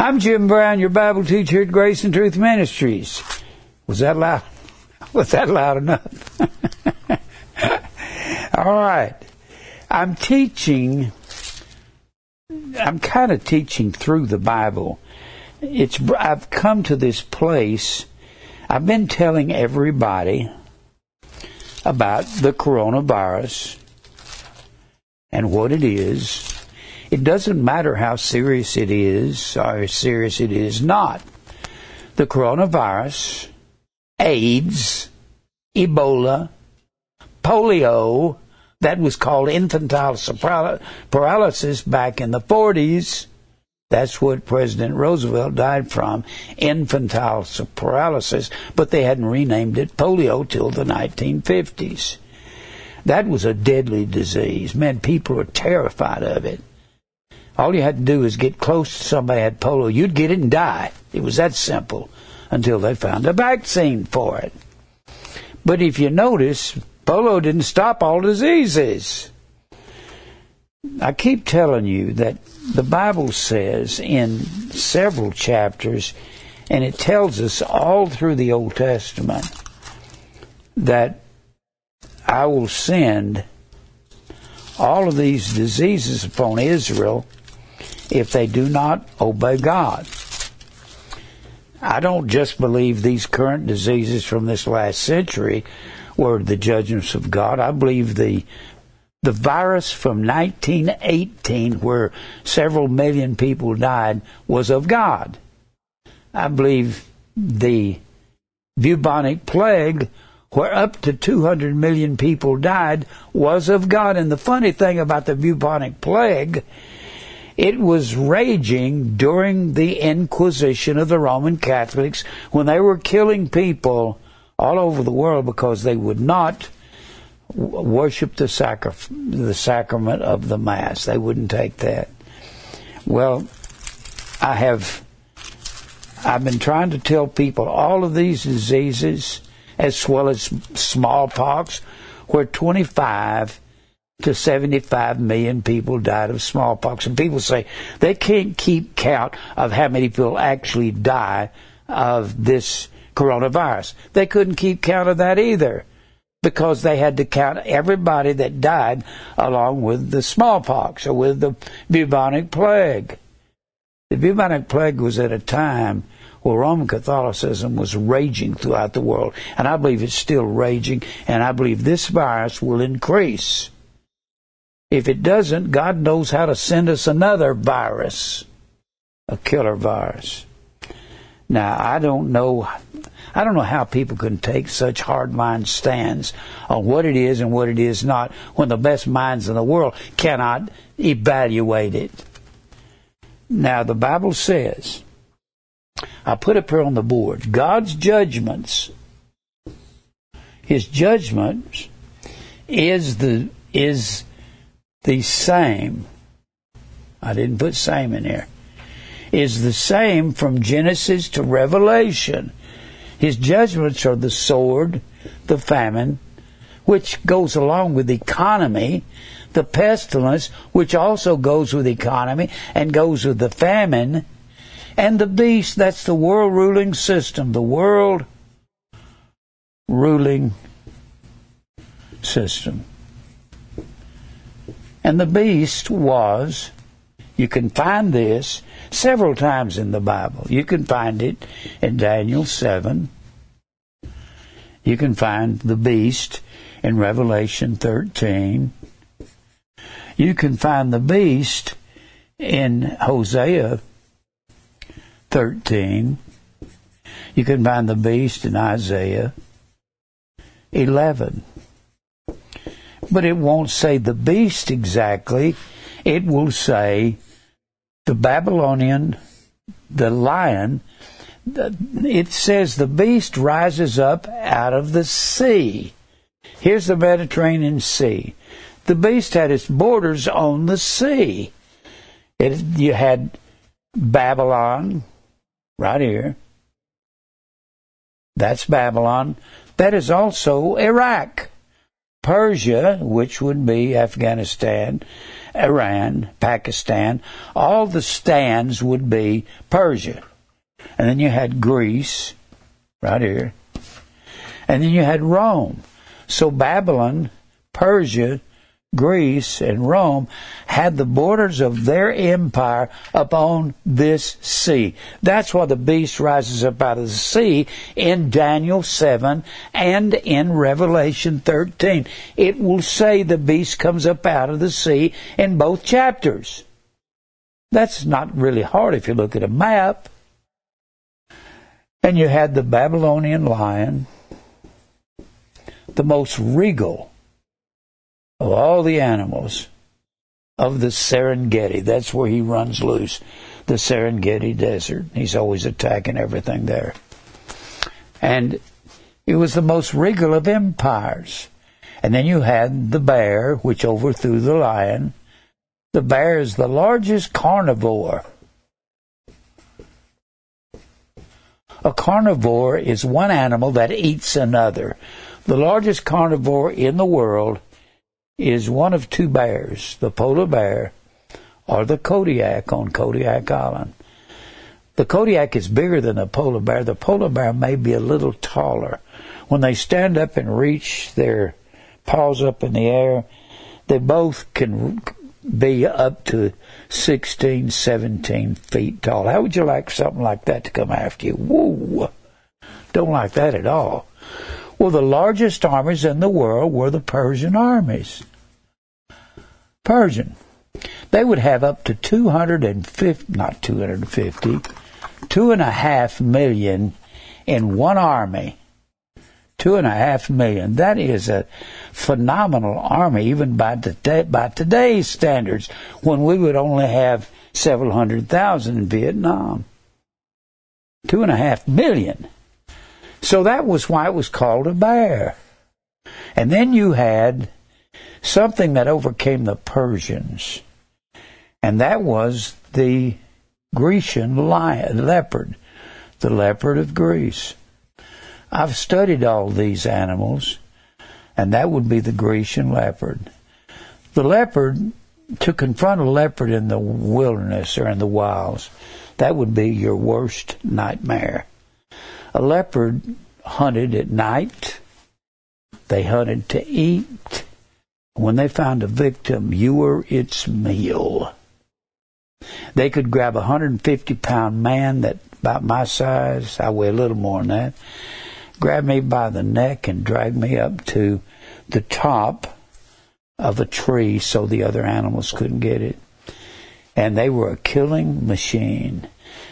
I'm Jim Brown, your Bible teacher at Grace and Truth Ministries. Was that loud? Was that loud enough? All right. I'm kind of teaching through the Bible. I've come to this place. I've been telling everybody about the coronavirus and what it is. It doesn't matter how serious it is or how serious it is not. The coronavirus, AIDS, Ebola, polio, that was called infantile paralysis back in the 40s. That's what President Roosevelt died from, infantile paralysis, but they hadn't renamed it polio till the 1950s. That was a deadly disease. Man, people are terrified of it. All you had to do is get close to somebody who had polio. You'd get it and die. It was that simple until they found a vaccine for it. But if you notice, polio didn't stop all diseases. I keep telling you that the Bible says in several chapters, and it tells us all through the Old Testament, that I will send all of these diseases upon Israel if they do not obey God. I don't just believe these current diseases from this last century were the judgments of God. I believe the virus from 1918, where several million people died, was of God. I believe the bubonic plague, where up to 200 million people died, was of God. And the funny thing about the bubonic plague, it was raging during the Inquisition of the Roman Catholics, when they were killing people all over the world because they would not worship the sacrament of the Mass. They wouldn't take that. Well, I've been trying to tell people all of these diseases, as well as smallpox, where 25 to 75 million people died of smallpox. And people say they can't keep count of how many people actually die of this coronavirus. They couldn't keep count of that either, because they had to count everybody that died along with the smallpox or with the bubonic plague. The bubonic plague was at a time where Roman Catholicism was raging throughout the world, and I believe it's still raging, and I believe this virus will increase. If it doesn't, God knows how to send us another virus, a killer virus. Now, I don't know how people can take such hard-line stands on what it is and what it is not, when the best minds in the world cannot evaluate it. Now, the Bible says, I put up here on the board, God's judgments. His judgments is the same. I didn't put same in here. Is the same from Genesis to Revelation. His judgments are the sword, the famine, which goes along with economy, the pestilence, which also goes with economy and goes with the famine, and the beast. That's the world ruling system, the world ruling system. And the beast was, you can find this several times in the Bible. You can find it in Daniel 7. You can find the beast in Revelation 13. You can find the beast in Hosea 13. You can find the beast in Isaiah 11. But it won't say the beast exactly. It will say the Babylonian, the lion. It says the beast rises up out of the sea. Here's the Mediterranean Sea. The beast had its borders on the sea. You had Babylon right here. That's Babylon. That is also Iraq. Persia, which would be Afghanistan, Iran, Pakistan, all the stands would be Persia. And then you had Greece, right here. And then you had Rome. So Babylon, Persia, Greece, and Rome had the borders of their empire upon this sea. That's why the beast rises up out of the sea in Daniel 7 and in Revelation 13. It will say the beast comes up out of the sea in both chapters. That's not really hard if you look at a map. And you had the Babylonian lion, the most regal of all the animals of the Serengeti. That's where he runs loose, the Serengeti Desert. He's always attacking everything there. And it was the most regal of empires. And then you had the bear, which overthrew the lion. The bear is the largest carnivore. A carnivore is one animal that eats another. The largest carnivore in the world is one of two bears, the polar bear or the Kodiak on Kodiak Island. The Kodiak is bigger than the polar bear. The polar bear may be a little taller. When they stand up and reach their paws up in the air, they both can be up to 16, 17 feet tall. How would you like something like that to come after you? Whoa! Don't like that at all. Well, the largest armies in the world were the Persian armies. Persian. They would have up to 2.5 million in one army. 2.5 million. That is a phenomenal army, even by today's standards, when we would only have several hundred thousand in Vietnam. 2.5 million. So that was why it was called a bear. And then you had something that overcame the Persians, and that was the Grecian lion, the leopard of Greece. I've studied all these animals, and that would be the Grecian leopard. The leopard, to confront a leopard in the wilderness or in the wilds, that would be your worst nightmare. A leopard hunted at night. They hunted to eat. When they found a victim, you were its meal. They could grab a 150-pound man that about my size, I weigh a little more than that, grab me by the neck and drag me up to the top of a tree so the other animals couldn't get it. And they were a killing machine.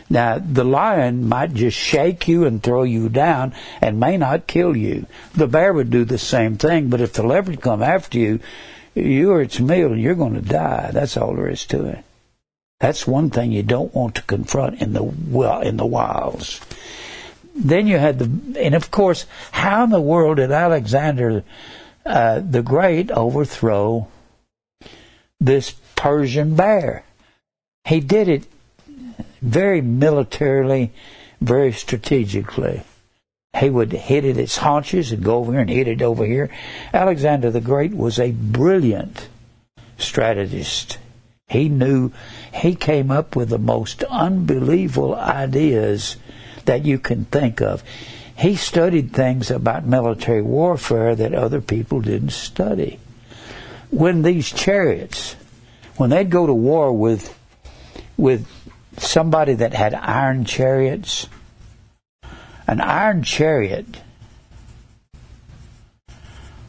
Now, the lion might just shake you and throw you down and may not kill you. The bear would do the same thing, but if the leopard come after you, you are its meal and you're going to die. That's all there is to it. That's one thing you don't want to confront in the wilds. Then you had and of course, how in the world did Alexander the Great overthrow this Persian bear? He did it very militarily, very strategically. He would hit it its haunches and go over here and hit it over here. Alexander the Great was a brilliant strategist. He knew, he came up with the most unbelievable ideas that you can think of. He studied things about military warfare that other people didn't study. When these chariots, when they'd go to war with somebody that had iron chariots, an iron chariot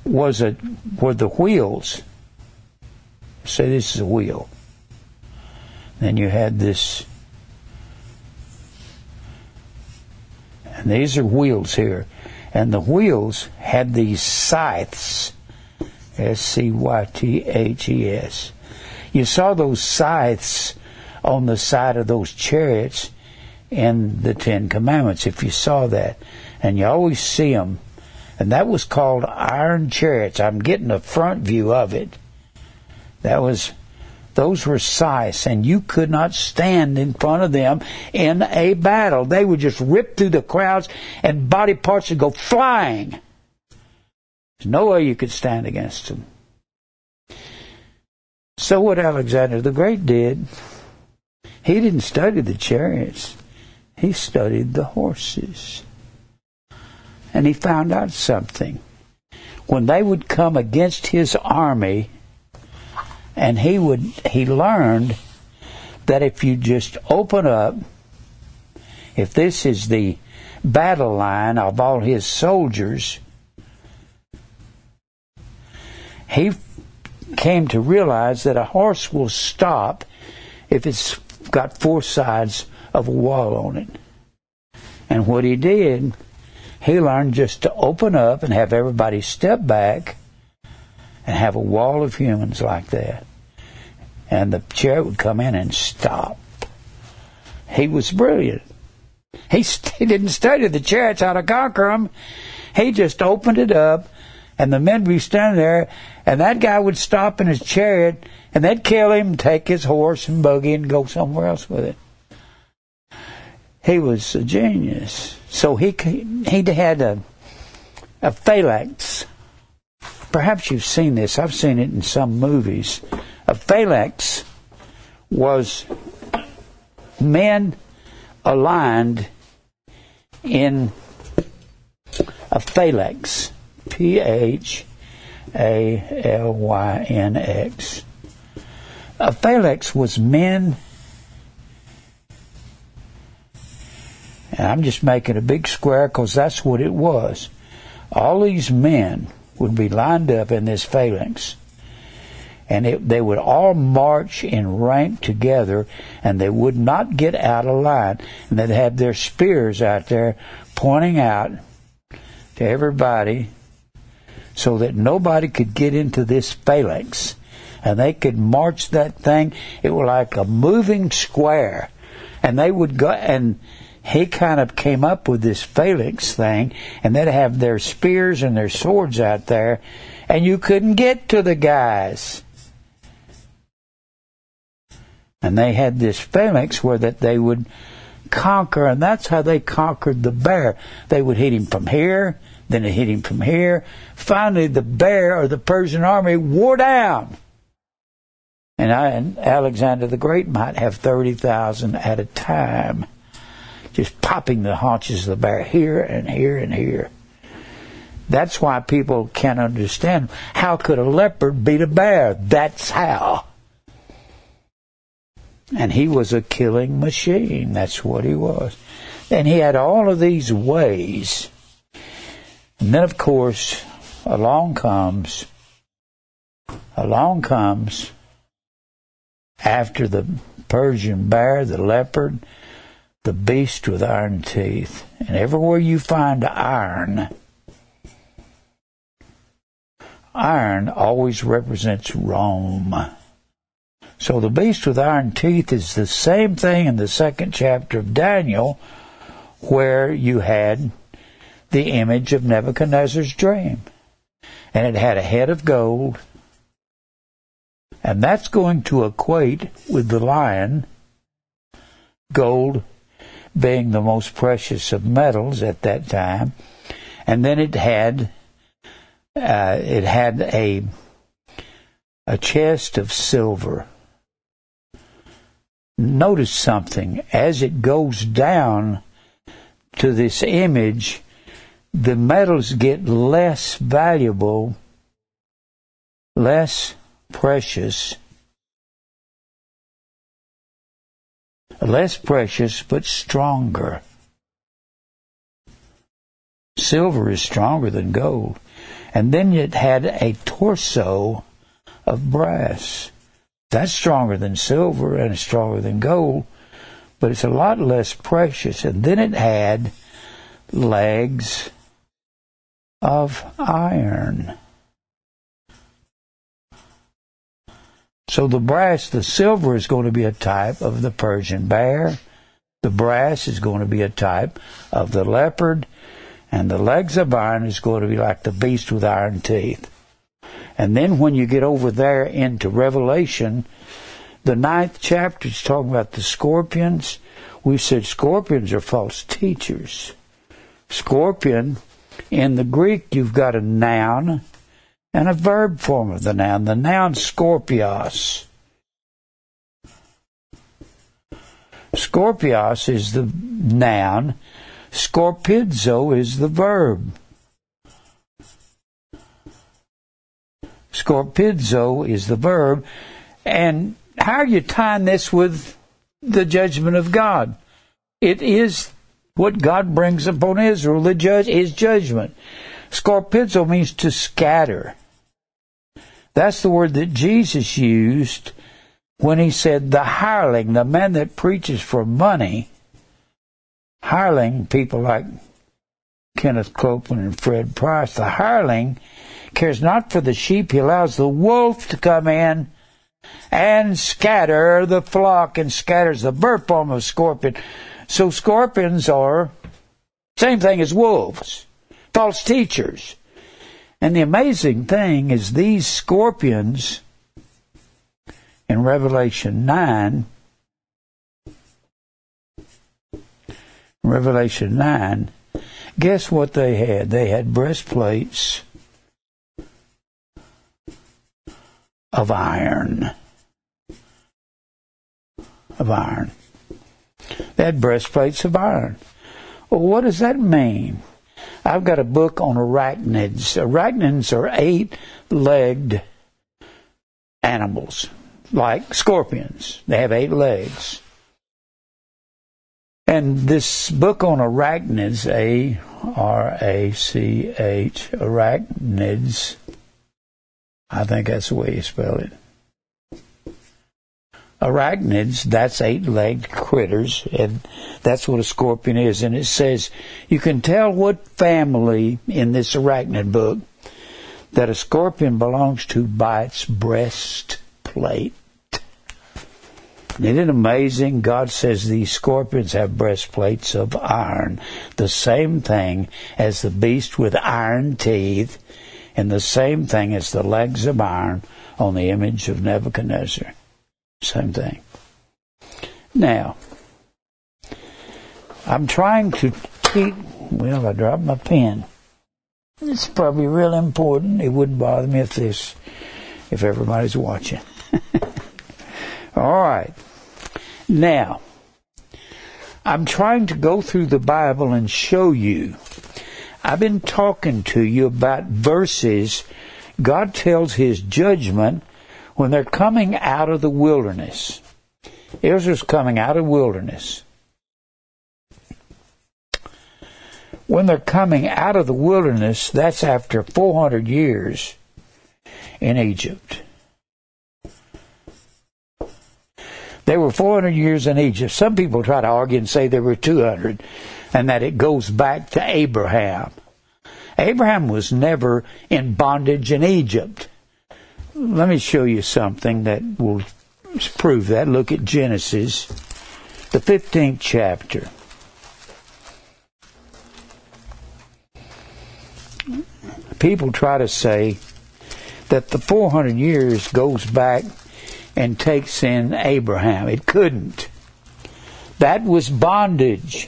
were the wheels. Say this is a wheel. Then you had this. And these are wheels here. And the wheels had these scythes. S-C-Y-T-H-E-S. You saw those scythes on the side of those chariots in the Ten Commandments, if you saw that. And you always see them. And that was called iron chariots. I'm getting a front view of it. Those were scythes, and you could not stand in front of them in a battle. They would just rip through the crowds, and body parts would go flying. There's no way you could stand against them. So what Alexander the Great did, he didn't study the chariots. He studied the horses. And he found out something. When they would come against his army, and he learned that if you just open up, if this is the battle line of all his soldiers, he came to realize that a horse will stop if it's got four sides of a wall on it. And what he did, he learned just to open up and have everybody step back and have a wall of humans like that. And the chariot would come in and stop. He was brilliant. He didn't study the chariots, how to conquer them. He just opened it up, and the men would be standing there, and that guy would stop in his chariot, and they'd kill him, take his horse and buggy, and go somewhere else with it. He was a genius. So he had a phalanx. Perhaps you've seen this. I've seen it in some movies. A phalanx was men aligned in a phalanx. P-H-A-L-Y-N-X. A phalanx was men... And I'm just making a big square because that's what it was. All these men would be lined up in this phalanx. And they would all march in rank together, and they would not get out of line. And they'd have their spears out there pointing out to everybody so that nobody could get into this phalanx. And they could march that thing. It was like a moving square. And they would go... and. He kind of came up with this phalanx thing, and they'd have their spears and their swords out there, and you couldn't get to the guys. And they had this phalanx where that they would conquer, and that's how they conquered the bear. They would hit him from here, then they hit him from here. Finally, the bear or the Persian army wore down. And Alexander the Great might have 30,000 at a time, just popping the haunches of the bear here and here and here. That's why people can't understand. How could a leopard beat a bear? That's how. And he was a killing machine. That's what he was. And he had all of these ways. And then, of course, along comes, after the Persian bear, the leopard, the beast with iron teeth. And everywhere you find iron always represents Rome. So the beast with iron teeth is the same thing in the second chapter of Daniel, where you had the image of Nebuchadnezzar's dream. And it had a head of gold. And that's going to equate with the lion, gold being the most precious of metals at that time. And then it had a chest of silver. Notice something. As it goes down to this image, the metals get less valuable, less precious. Less precious, but stronger. Silver is stronger than gold. And then it had a torso of brass. That's stronger than silver and stronger than gold, but it's a lot less precious. And then it had legs of iron. So the silver is going to be a type of the Persian bear. The brass is going to be a type of the leopard. And the legs of iron is going to be like the beast with iron teeth. And then when you get over there into Revelation, the 9th chapter is talking about the scorpions. We said scorpions are false teachers. Scorpion In the Greek, you've got a noun and a verb form of the noun. The noun scorpios. Scorpios is the noun. Scorpidzo is the verb. Scorpidzo is the verb. And how are you tying this with the judgment of God? It is what God brings upon Israel, his judgment. Scorpidzo means to scatter. That's the word that Jesus used when he said the hireling, the man that preaches for money. Hireling, people like Kenneth Copeland and Fred Price, the hireling cares not for the sheep. He allows the wolf to come in and scatter the flock, and scatters the verb form of scorpion. So scorpions are same thing as wolves, false teachers. And the amazing thing is these scorpions in Revelation 9, guess what they had? They had breastplates of iron. They had breastplates of iron. Well, what does that mean? I've got a book on arachnids. Arachnids are 8-legged animals, like scorpions. They have 8 legs. And this book on arachnids, A-R-A-C-H, arachnids, I think that's the way you spell it. Arachnids, that's 8-legged critters, and that's what a scorpion is. And it says, you can tell what family in this arachnid book that a scorpion belongs to by its breastplate. Isn't it amazing? God says these scorpions have breastplates of iron, the same thing as the beast with iron teeth, and the same thing as the legs of iron on the image of Nebuchadnezzar. Same thing. Now, I'm trying to keep... Well, I dropped my pen. It's probably real important. It wouldn't bother me if everybody's watching. All right. Now, I'm trying to go through the Bible and show you. I've been talking to you about verses. God tells his judgment when they're coming out of the wilderness. Israel's coming out of the wilderness. When they're coming out of the wilderness, that's after 400 years in Egypt. They were 400 years in Egypt. Some people try to argue and say there were 200. And that it goes back to Abraham. Abraham was never in bondage in Egypt. Let me show you something that will prove that. Look at Genesis, the 15th chapter. People try to say that the 400 years goes back and takes in Abraham. It couldn't. That was bondage.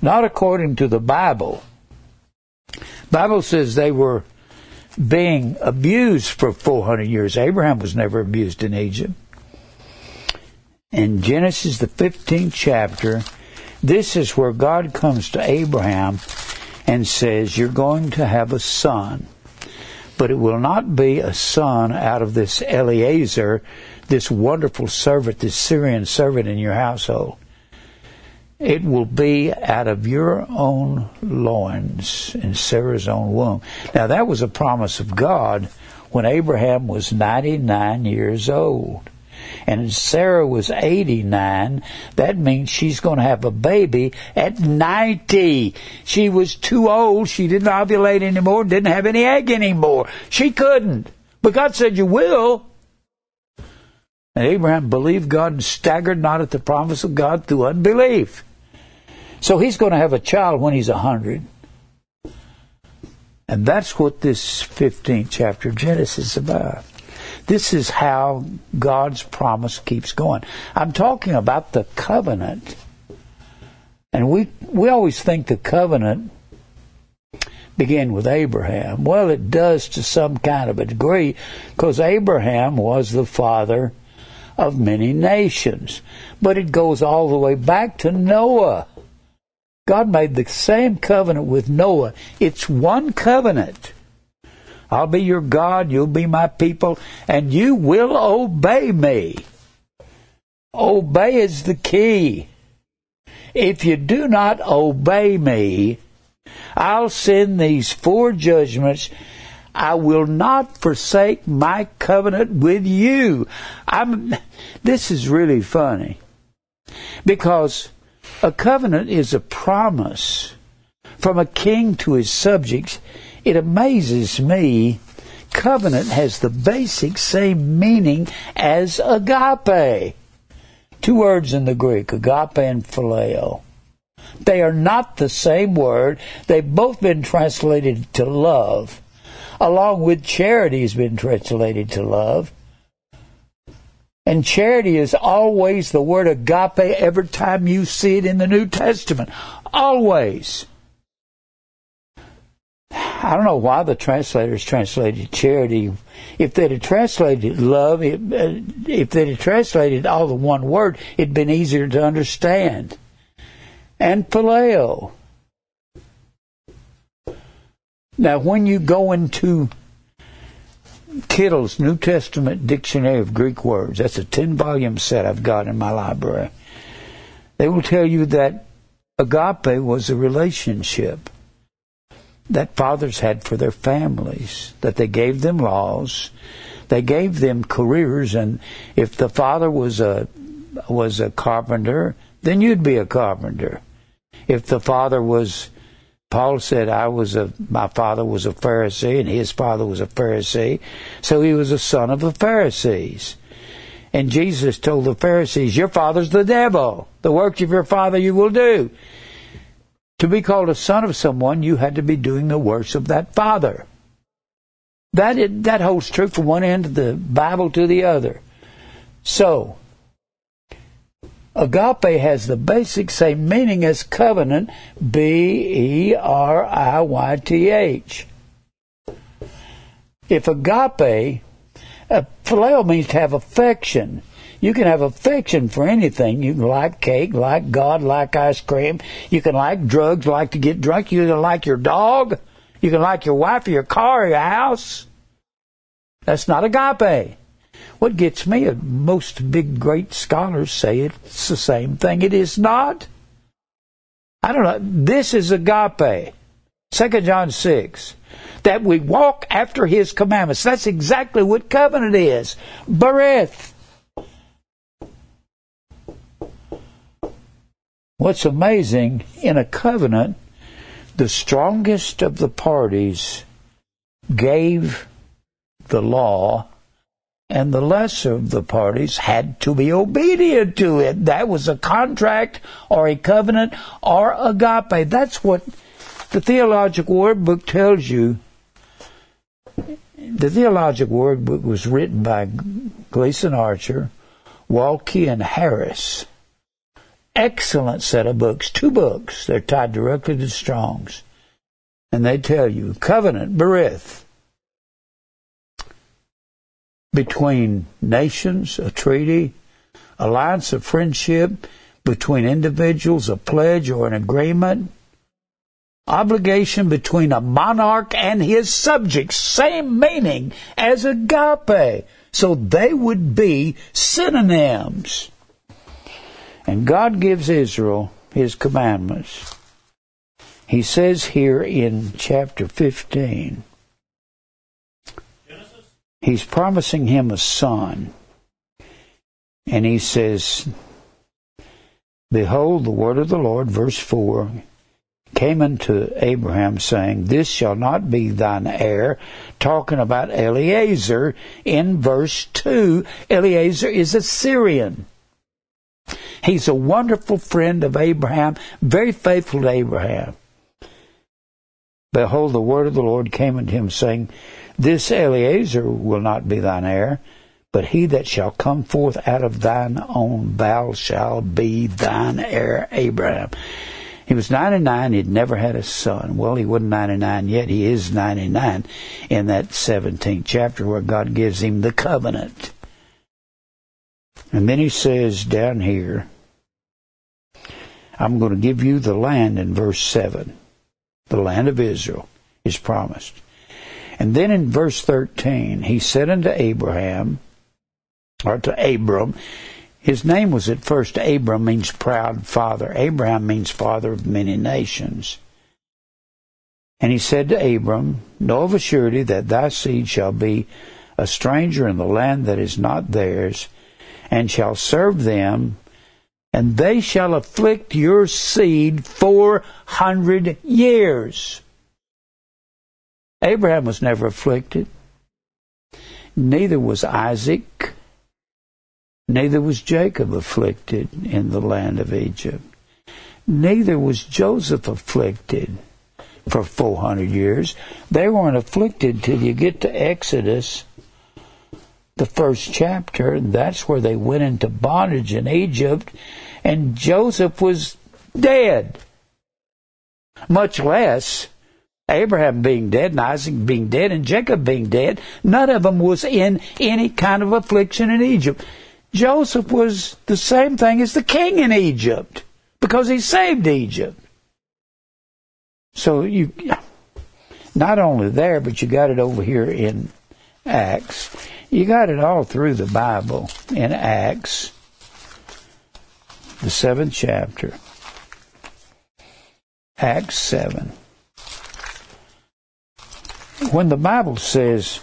Not according to the Bible. Bible says they were being abused for 400 years. Abraham was never abused in Egypt. In Genesis, the 15th chapter, this is where God comes to Abraham and says, you're going to have a son, but it will not be a son out of this Eliezer, this wonderful servant, this Syrian servant in your household. It will be out of your own loins and Sarah's own womb. Now, that was a promise of God when Abraham was 99 years old. And Sarah was 89. That means she's going to have a baby at 90. She was too old. She didn't ovulate anymore, didn't have any egg anymore. She couldn't. But God said, you will. And Abraham believed God and staggered not at the promise of God through unbelief. So he's going to have a child when he's 100. And that's what this 15th chapter of Genesis is about. This is how God's promise keeps going. I'm talking about the covenant. And we always think the covenant began with Abraham. Well, it does to some kind of a degree, because Abraham was the father of many nations. But it goes all the way back to Noah. God made the same covenant with Noah. It's one covenant. I'll be your God, you'll be my people, and you will obey me. Obey is the key. If you do not obey me, I'll send these four judgments. I will not forsake my covenant with you. This is really funny, because a covenant is a promise from a king to his subjects. It amazes me. Covenant has the basic same meaning as agape. Two words in the Greek, agape and phileo. They are not the same word. They've both been translated to love, along with charity has been translated to love. And charity is always the word agape every time you see it in the New Testament. Always. I don't know why the translators translated charity. If they'd have translated love, if they'd have translated all the one word, it'd been easier to understand. And phileo. Now, when you go into Kittle's New Testament Dictionary of Greek Words, that's a 10-volume set I've got in my library, they will tell you that agape was a relationship that fathers had for their families, that they gave them laws, they gave them careers, and if the father was a carpenter, then you'd be a carpenter. If the father was, Paul said, my father was a Pharisee, and his father was a Pharisee, so he was a son of the Pharisees. And Jesus told the Pharisees, your father's the devil. The works of your father you will do. To be called a son of someone, you had to be doing the works of that father. That holds true from one end of the Bible to the other. So, agape has the basic same meaning as covenant, B-E-R-I-Y-T-H. If agape, phileo means to have affection. You can have affection for anything. You can like cake, like God, like ice cream. You can like drugs, like to get drunk. You can like your dog. You can like your wife or your car or your house. That's not agape. What gets me, most big, great scholars say it's the same thing. It is not. I don't know. This is agape. 2 John 6. That we walk after his commandments. That's exactly what covenant is. Berith. What's amazing, in a covenant, the strongest of the parties gave the law, and the lesser of the parties had to be obedient to it. That was a contract or a covenant or agape. That's what the Theological Word Book tells you. The Theological Word Book was written by Gleason Archer, Walke, and Harris. Excellent set of books. 2 books. They're tied directly to Strong's. And they tell you, covenant, berith, between nations, a treaty, alliance of friendship, between individuals, a pledge or an agreement, obligation between a monarch and his subjects, same meaning as agape. So they would be synonyms. And God gives Israel his commandments. He says here in chapter 15, he's promising him a son. And he says, behold, the word of the Lord, verse 4, came unto Abraham, saying, this shall not be thine heir. Talking about Eliezer in verse 2. Eliezer is a Syrian. He's a wonderful friend of Abraham, very faithful to Abraham. Behold, the word of the Lord came unto him, saying, this Eliezer will not be thine heir, but he that shall come forth out of thine own bowels shall be thine heir, Abraham. He was 99. He'd never had a son. Well, he wasn't 99 yet. He is 99 in that 17th chapter where God gives him the covenant. And then he says down here, I'm going to give you the land in verse 7. The land of Israel is promised. And then in verse 13, he said unto Abraham, or to Abram, his name was at first Abram, means proud father. Abraham means father of many nations. And he said to Abram, know of a surety that thy seed shall be a stranger in the land that is not theirs, and shall serve them, and they shall afflict your seed 400 years. Abraham was never afflicted. Neither was Isaac. Neither was Jacob afflicted in the land of Egypt. Neither was Joseph afflicted for 400 years. They weren't afflicted till you get to Exodus, the first chapter. That's where they went into bondage in Egypt, and Joseph was dead. Much less Abraham being dead and Isaac being dead and Jacob being dead. None of them was in any kind of affliction in Egypt. Joseph was the same thing as the king in Egypt because he saved Egypt. So you not only there, but you got it over here in Acts. You got it all through the Bible in Acts, the 7th chapter. Acts 7. When the Bible says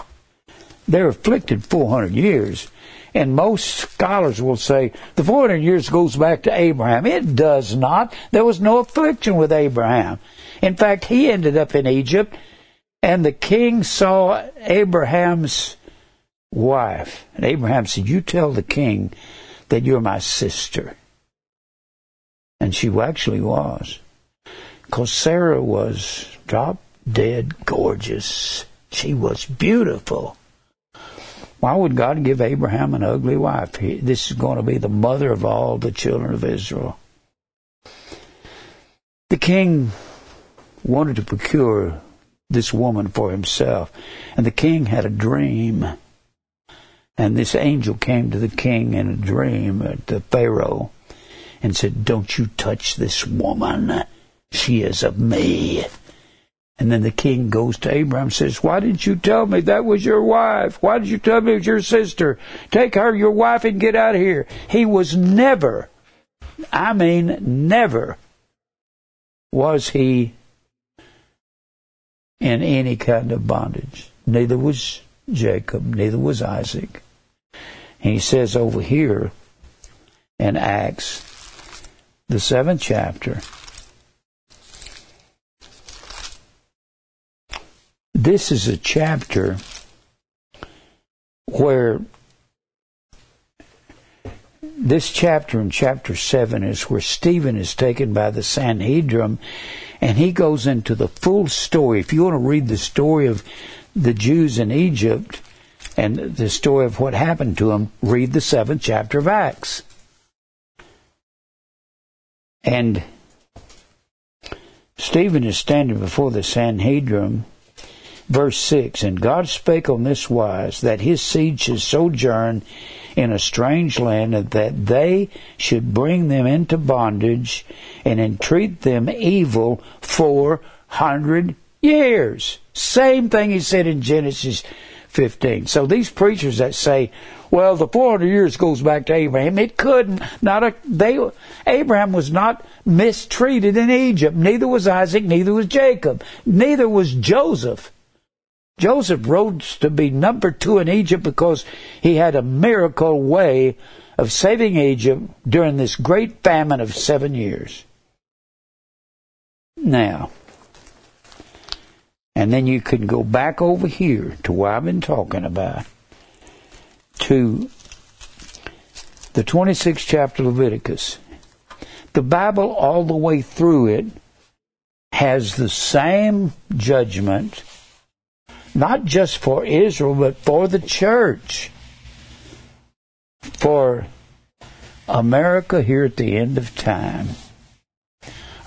they're afflicted 400 years, and most scholars will say the 400 years goes back to Abraham. It does not. There was no affliction with Abraham. In fact, he ended up in Egypt, and the king saw Abraham's wife. And Abraham said, you tell the king that you're my sister. And she actually was. Because Sarah was dropped dead gorgeous. She was beautiful. Why would God give Abraham an ugly wife? This is going to be the mother of all the children of Israel. The king wanted to procure this woman for himself, and the king had a dream. And this angel came to the king in a dream at the Pharaoh and said, don't you touch this woman. She is of me. And then the king goes to Abraham and says, why didn't you tell me that was your wife? Why did you tell me it was your sister? Take her, your wife, and get out of here. He was never, I mean never, was he in any kind of bondage. Neither was Jacob, neither was Isaac. And he says over here in Acts, the 7th chapter, this is a chapter where this chapter in chapter 7 is where Stephen is taken by the Sanhedrin, and he goes into the full story. If you want to read the story of the Jews in Egypt and the story of what happened to them, read the 7th chapter of Acts. And Stephen is standing before the Sanhedrin. Verse 6, and God spake on this wise, that his seed should sojourn in a strange land, and that they should bring them into bondage, and entreat them evil 400 years. Same thing he said in Genesis 15. So these preachers that say, well, the 400 years goes back to Abraham, it couldn't. Abraham was not mistreated in Egypt. Neither was Isaac, neither was Jacob, neither was Joseph. Joseph rose to be number 2 in Egypt because he had a miracle way of saving Egypt during this great famine of 7 years. Now, and then you can go back over here to what I've been talking about, to the 26th chapter of Leviticus. The Bible, all the way through it, has the same judgment, not just for Israel, but for the church. For America here at the end of time.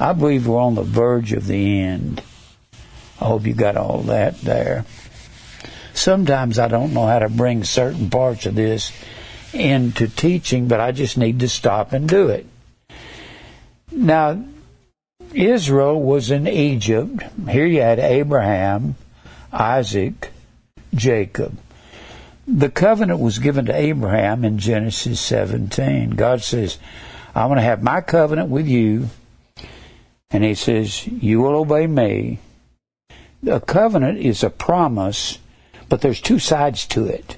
I believe we're on the verge of the end. I hope you got all that there. Sometimes I don't know how to bring certain parts of this into teaching, but I just need to stop and do it. Now, Israel was in Egypt. Here you had Abraham, Isaac, Jacob. The covenant was given to Abraham in Genesis 17. God says, I'm going to have my covenant with you. And he says, you will obey me. A covenant is a promise, but there's two sides to it.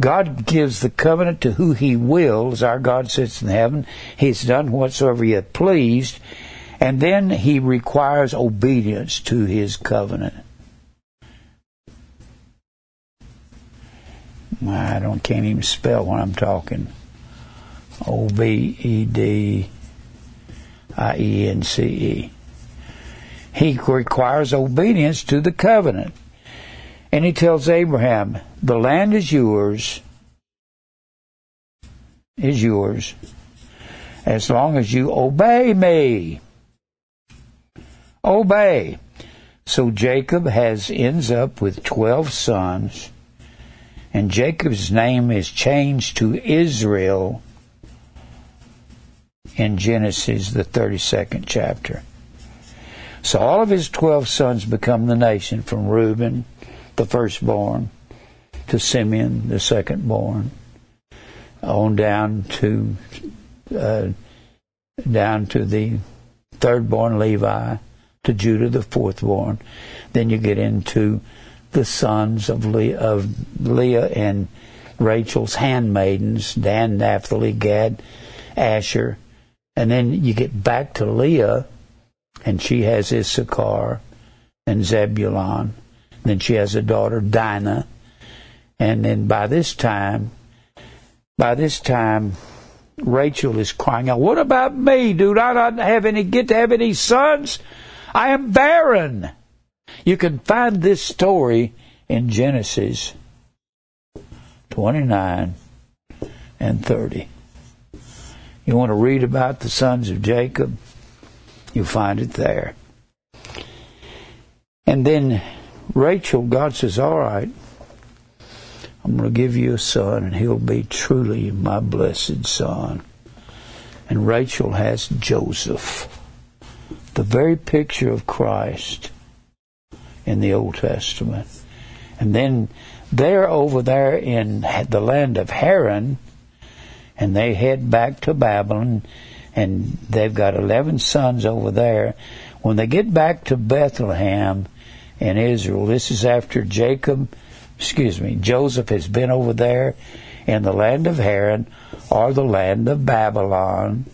God gives the covenant to who he wills. Our God sits in heaven. He's done whatsoever he hath pleased. And then he requires obedience to his covenant. I can't even spell when I'm talking. Obedience. He requires obedience to the covenant. And he tells Abraham, the land is yours, as long as you obey me. Obey. So Jacob ends up with 12 sons, and Jacob's name is changed to Israel in Genesis, the 32nd chapter. So all of his 12 sons become the nation, from Reuben, the firstborn, to Simeon, the secondborn, on down to the thirdborn Levi, to Judah, the fourthborn. Then you get into the sons of Leah and Rachel's handmaidens, Dan, Naphtali, Gad, Asher. And then you get back to Leah, and she has Issachar and Zebulun. Then she has a daughter, Dinah. And then by this time, Rachel is crying out, what about me? Do I not have any sons? I am barren. You can find this story in Genesis 29 and 30. You want to read about the sons of Jacob? You'll find it there. And then Rachel, God says, all right, I'm going to give you a son, and he'll be truly my blessed son. And Rachel has Joseph, the very picture of Christ in the Old Testament. And then they're over there in the land of Haran, and they head back to Babylon, and they've got 11 sons over there. When they get back to Bethlehem in Israel, this is after Joseph has been over there in the land of Haran, or the land of Babylon.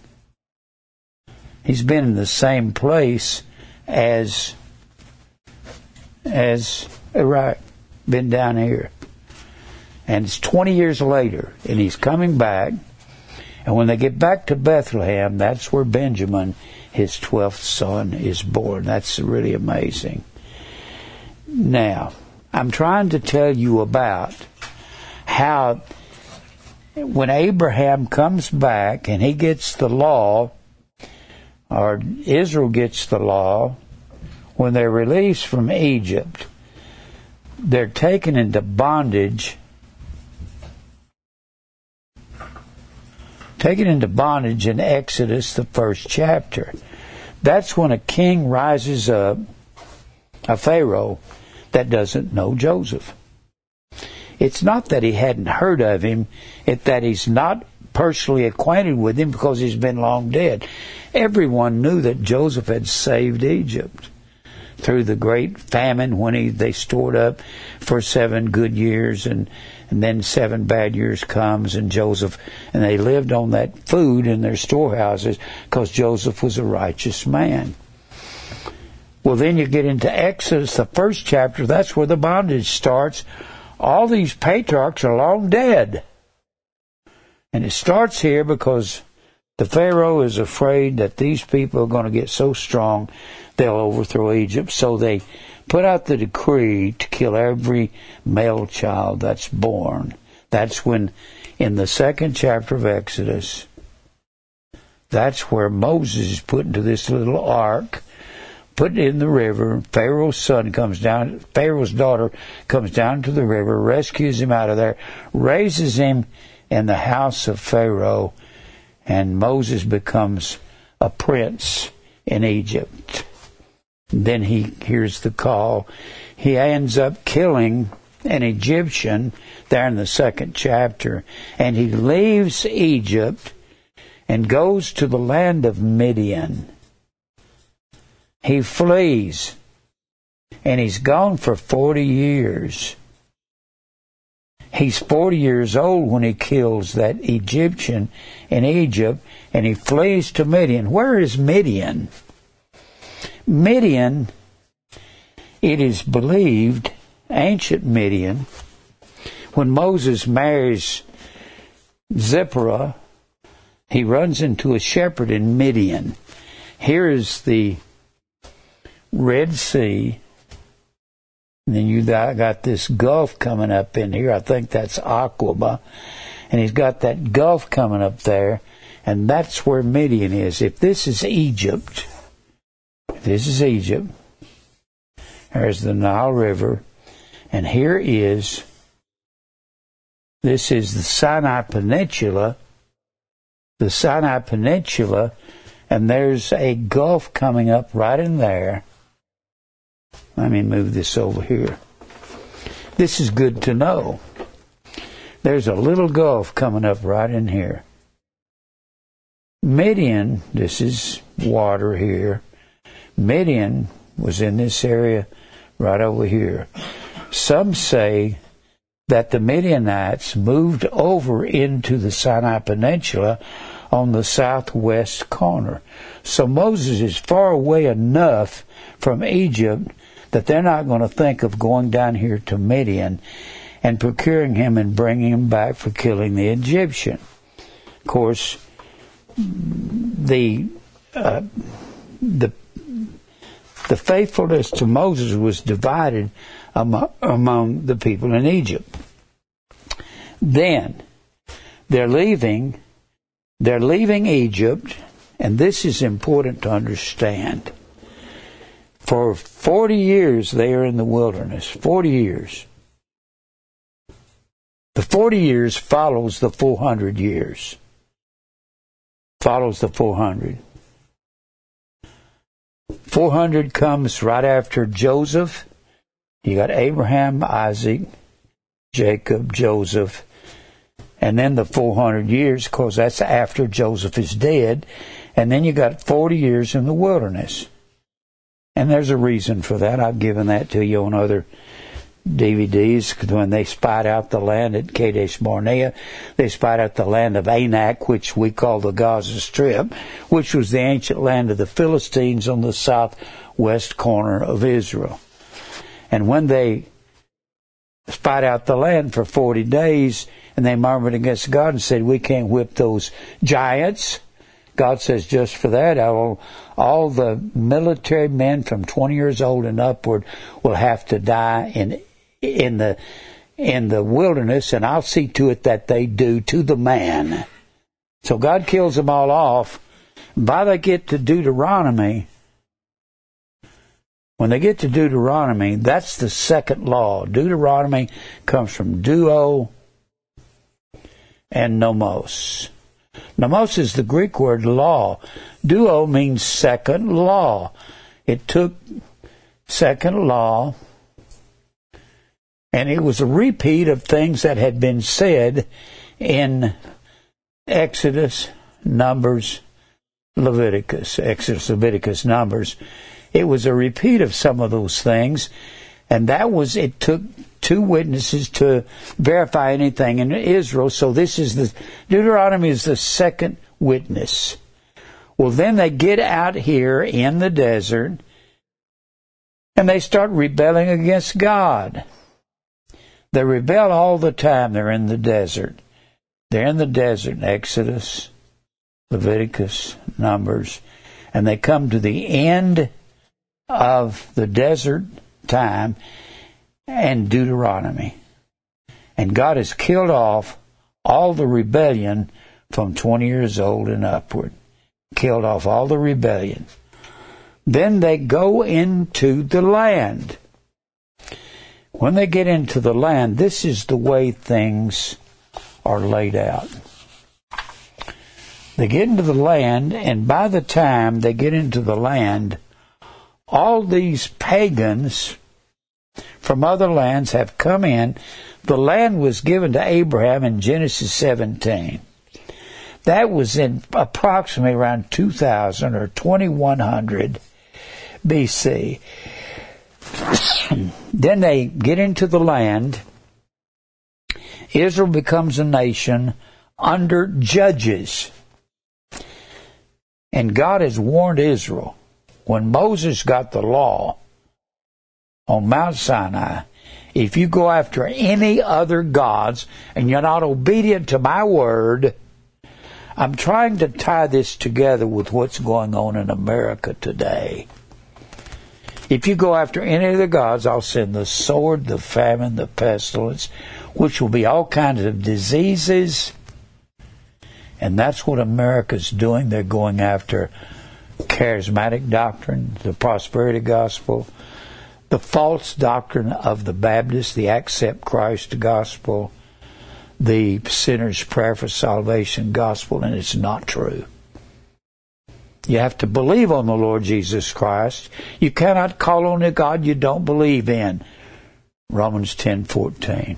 He's been in the same place as Iraq, been down here. And it's 20 years later, and he's coming back. And when they get back to Bethlehem, that's where Benjamin, his 12th son, is born. That's really amazing. Now, I'm trying to tell you about how when Abraham comes back and he gets the law, or Israel gets the law, when they're released from Egypt, they're taken into bondage. Taken into bondage in Exodus, the first chapter. That's when a king rises up, a Pharaoh, that doesn't know Joseph. It's not that he hadn't heard of him, it's that he's not personally acquainted with him because he's been long dead. Everyone knew that Joseph had saved Egypt through the great famine when they stored up for 7 good years, and then 7 bad years comes, and they lived on that food in their storehouses because Joseph was a righteous man. Well, then you get into Exodus, the first chapter. That's where the bondage starts. All these patriarchs are long dead. And it starts here because the Pharaoh is afraid that these people are going to get so strong they'll overthrow Egypt. So they put out the decree to kill every male child that's born. That's when, in the second chapter of Exodus, That's where Moses is put into this little ark, put in the river. Pharaoh's son comes down, Pharaoh's daughter comes down to the river, rescues him out of there, raises him in the house of Pharaoh, and Moses becomes a prince in Egypt. Then he hears the call. He ends up killing an Egyptian there in the second chapter, and he leaves Egypt and goes to the land of Midian. He flees, and he's gone for 40 years. He's 40 years old when he kills that Egyptian in Egypt, and he flees to Midian. Where is Midian? Midian, it is believed, ancient Midian, when Moses marries Zipporah, he runs into a shepherd in Midian. Here is the Red Sea. And then you got this gulf coming up in here. I think that's Aqaba. And he's got that gulf coming up there. And that's where Midian is. If this is Egypt, there's the Nile River. And here is, this is the Sinai Peninsula. The Sinai Peninsula. And there's a gulf coming up right in there. Let me move this over here. This is good to know. There's a little gulf coming up right in here. Midian, this is water here. Midian was in this area right over here. Some say that the Midianites moved over into the Sinai Peninsula on the southwest corner. So Moses is far away enough from Egypt that they're not going to think of going down here to Midian and procuring him and bringing him back for killing the Egyptian. Of course, the faithfulness to Moses was divided among the people in Egypt. Then they're leaving Egypt, and this is important to understand. For 40 years they are in the wilderness. 40 years. The 40 years follows the 400 years. Follows the 400. 400 comes right after Joseph. You got Abraham, Isaac, Jacob, Joseph. And then the 400 years, because that's after Joseph is dead. And then you got 40 years in the wilderness. And there's a reason for that. I've given that to you on other DVDs. When they spied out the land at Kadesh Barnea, they spied out the land of Anak, which we call the Gaza Strip, which was the ancient land of the Philistines on the southwest corner of Israel. And when they spied out the land for 40 days, and they murmured against God and said, we can't whip those giants. God says, just for that, I will, all the military men from 20 years old and upward will have to die in the wilderness, and I'll see to it that they do to the man. So God kills them all off. By they get to Deuteronomy, when they get to Deuteronomy, that's the second law. Deuteronomy comes from duo and nomos. Nomos is the Greek word law. Duo means second law. It took second law, and it was a repeat of things that had been said in Exodus, Numbers, Leviticus. Exodus, Leviticus, Numbers. It was a repeat of some of those things, and that was, it took two witnesses to verify anything in Israel. So this is Deuteronomy is the second witness. Well, then they get out here in the desert, and they start rebelling against God. They rebel all the time. They're in the desert. They're in the desert. Exodus, Leviticus, Numbers. And they come to the end of the desert time and Deuteronomy. And God has killed off all the rebellion from 20 years old and upward. killed off all the rebellion. Then they go into the land. When they get into the land, this is the way things are laid out. They get into the land, and by the time they get into the land, all these pagans from other lands have come in. The land was given to Abraham in Genesis 17. That was in approximately around 2000 or 2100 BC. Then they get into the land. Israel becomes a nation under judges. And God has warned Israel. When Moses got the law on Mount Sinai, if you go after any other gods and you're not obedient to my word, I'm trying to tie this together with what's going on in America today. If you go after any of the gods, I'll send the sword, the famine, the pestilence, which will be all kinds of diseases. And that's what America's doing. They're going after charismatic doctrine, the prosperity gospel, the false doctrine of the Baptists, the accept Christ gospel, the sinner's prayer for salvation gospel, and it's not true. You have to believe on the Lord Jesus Christ. You cannot call on a God you don't believe in. Romans 10:14.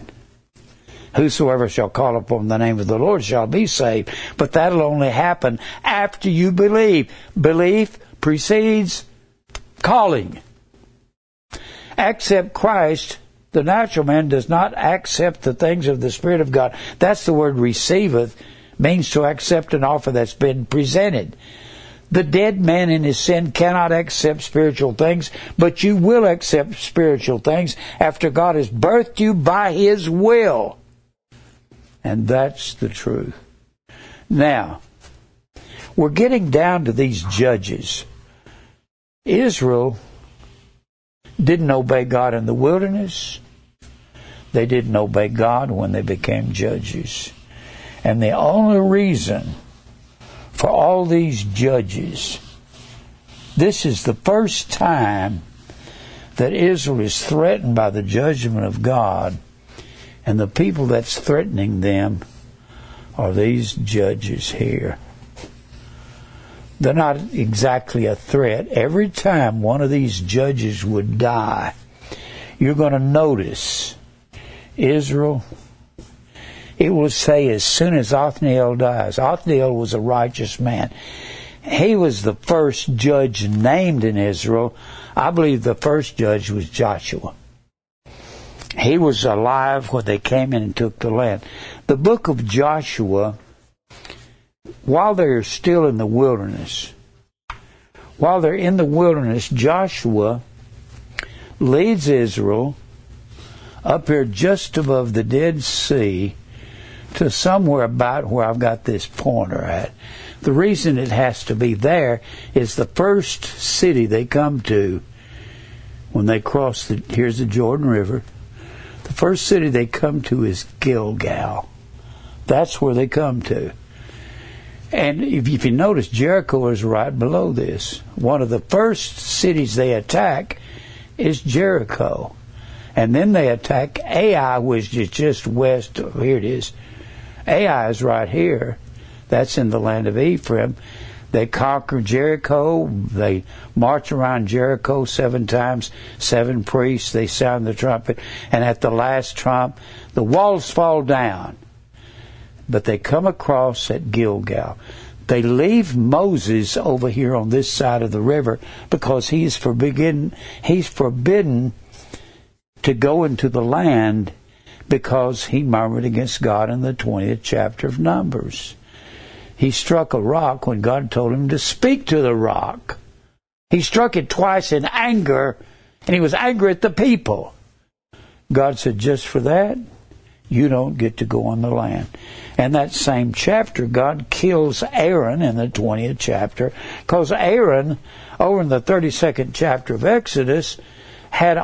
Whosoever shall call upon the name of the Lord shall be saved. But that'll only happen after you believe. Belief precedes calling. Accept Christ. The natural man does not accept the things of the Spirit of God. That's the word receiveth, means to accept an offer that's been presented. The dead man in his sin cannot accept spiritual things, but you will accept spiritual things after God has birthed you by His will. And that's the truth. Now, we're getting down to these judges. Israel didn't obey God in the wilderness. They didn't obey God when they became judges. And the only reason for all these judges, this is the first time that Israel is threatened by the judgment of God, and the people that's threatening them are these judges here. They're not exactly a threat. Every time one of these judges would die, you're going to notice Israel. It will say as soon as Othniel dies. Othniel was a righteous man. He was the first judge named in Israel. I believe the first judge was Joshua. He was alive when they came in and took the land. The book of Joshua, while they're still in the wilderness, Joshua leads Israel up here just above the Dead Sea to somewhere about where I've got this pointer at. The reason it has to be there is the first city they come to when they cross here's the Jordan River. The first city they come to is Gilgal. That's where they come to. And if you notice, Jericho is right below this. One of the first cities they attack is Jericho. And then they attack Ai, which is just west. Here it is. Ai is right here. That's in the land of Ephraim. They conquer Jericho. They march around Jericho 7 times, 7 priests. They sound the trumpet. And at the last trump, the walls fall down. But they come across at Gilgal. They leave Moses over here on this side of the river because he's forbidden to go into the land because he murmured against God in the 20th chapter of Numbers. He struck a rock when God told him to speak to the rock. He struck it twice in anger, and he was angry at the people. God said, just for that, you don't get to go on the land. And that same chapter, God kills Aaron in the 20th chapter, because Aaron, over in the 32nd chapter of Exodus, had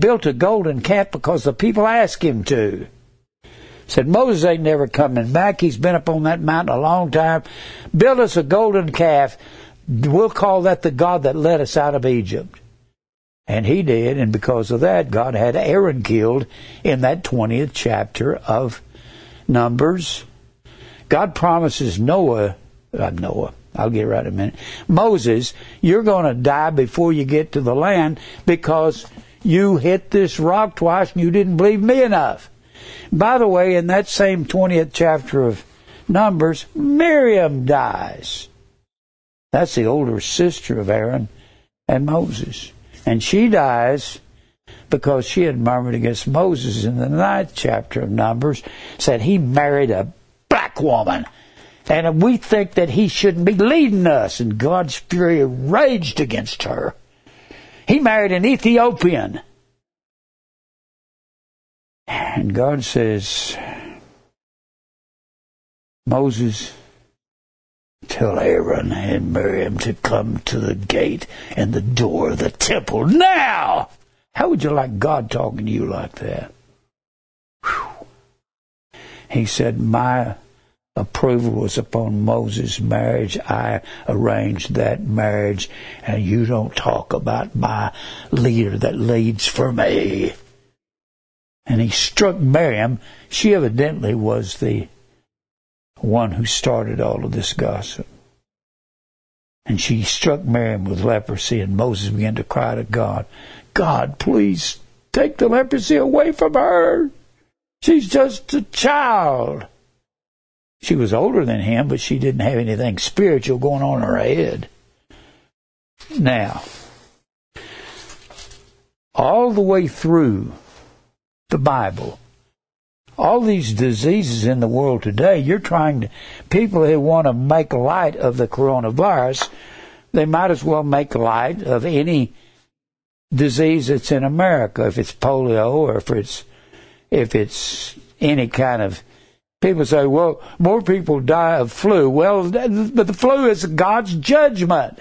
built a golden calf because the people asked him to. Said, Moses ain't never coming back. He's been up on that mountain a long time. Build us a golden calf. We'll call that the God that led us out of Egypt. And he did, and because of that, God had Aaron killed in that 20th chapter of Numbers. God promises Noah, I'll get right in a minute, Moses, you're going to die before you get to the land because you hit this rock twice and you didn't believe me enough. By the way, in that same 20th chapter of Numbers, Miriam dies. That's the older sister of Aaron and Moses. And she dies because she had murmured against Moses in the 9th chapter of Numbers, said he married a black woman. And we think that he shouldn't be leading us. And God's fury raged against her. He married an Ethiopian. And God says, Moses, tell Aaron and Miriam to come to the gate and the door of the temple now. How would you like God talking to you like that? Whew. He said, my approval was upon Moses' marriage. I arranged that marriage, and you don't talk about my leader that leads for me. And he struck Miriam. She evidently was the one who started all of this gossip. And she struck Miriam with leprosy, and Moses began to cry to God, God, please take the leprosy away from her. She's just a child. She was older than him, but she didn't have anything spiritual going on in her head. Now, all the way through the Bible, all these diseases in the world today, people who want to make light of the coronavirus, they might as well make light of any disease that's in America, if it's polio or if it's any kind of. People say, well, more people die of flu. Well, but the flu is God's judgment.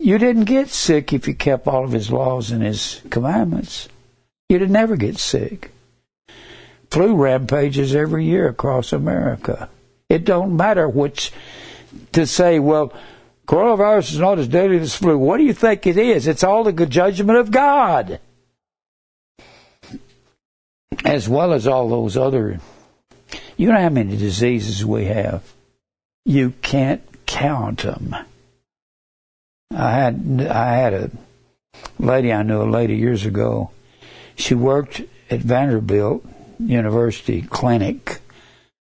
You didn't get sick if you kept all of his laws and his commandments. You'd never get sick. Flu rampages every year across America. It don't matter which to say, well, coronavirus is not as deadly as flu. What do you think it is? It's all the good judgment of God. As well as all those other, you know how many diseases we have? You can't count them. I had a lady, years ago. She worked at Vanderbilt University Clinic,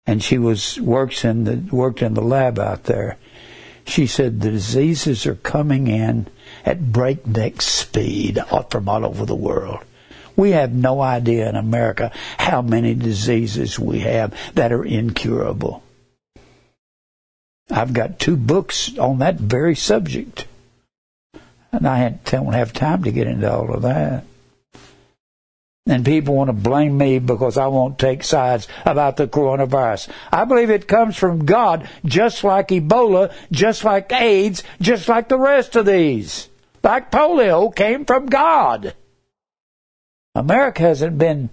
and she worked in the lab out there. She said the diseases are coming in at breakneck speed from all over the world. We have no idea in America how many diseases we have that are incurable. I've got 2 books on that very subject. And I don't have time to get into all of that. And people want to blame me because I won't take sides about the coronavirus. I believe it comes from God, just like Ebola, just like AIDS, just like the rest of these. Like polio came from God. America hasn't been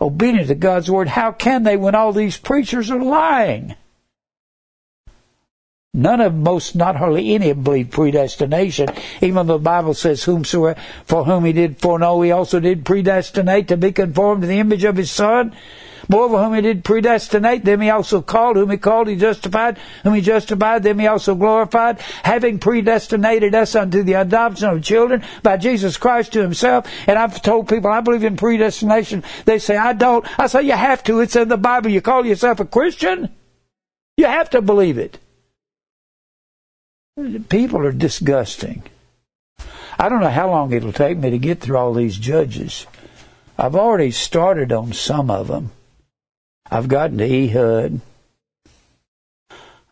obedient to God's word. How can they when all these preachers are lying? Not hardly any believe predestination, even though the Bible says, whomsoever for whom he did foreknow, he also did predestinate to be conformed to the image of his Son. Moreover, whom he did predestinate, them he also called. Whom he called, he justified. Whom he justified, them he also glorified. Having predestinated us unto the adoption of children by Jesus Christ to himself. And I've told people, I believe in predestination. They say, I don't. I say, you have to. It's in the Bible. You call yourself a Christian? You have to believe it. People are disgusting. I don't know how long it'll take me to get through all these judges. I've already started on some of them. I've gotten to Ehud.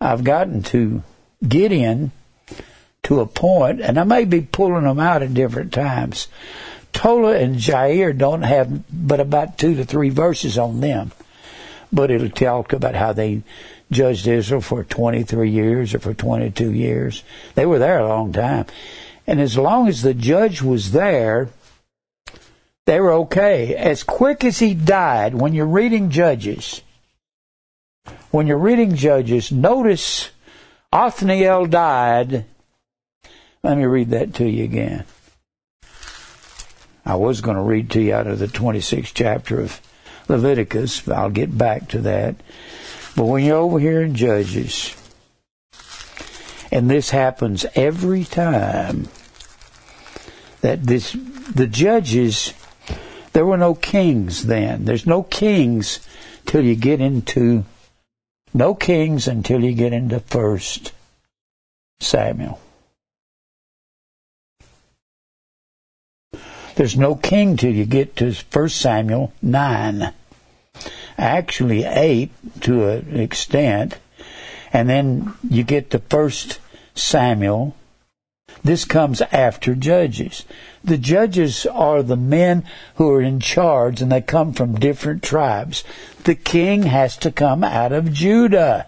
I've gotten to Gideon to a point, and I may be pulling them out at different times. Tola and Jair don't have but about 2 to 3 verses on them. But it'll talk about how they judged Israel for 23 years or for 22 years. They were there a long time. And as long as the judge was there, They were okay. As quick as he died, when you're reading Judges, notice Othniel died. Let me read that to you again. I was going to read to you out of the 26th chapter of Leviticus, but I'll get back to that. But when you're over here in Judges, and this happens every time, that the judges, there were no kings then. There's no kings until you get into 1 Samuel. There's no king till you get to 1 Samuel 9. Actually 8 to an extent. And then you get to 1 Samuel. This comes after Judges. The judges are the men who are in charge, and they come from different tribes. The king has to come out of Judah.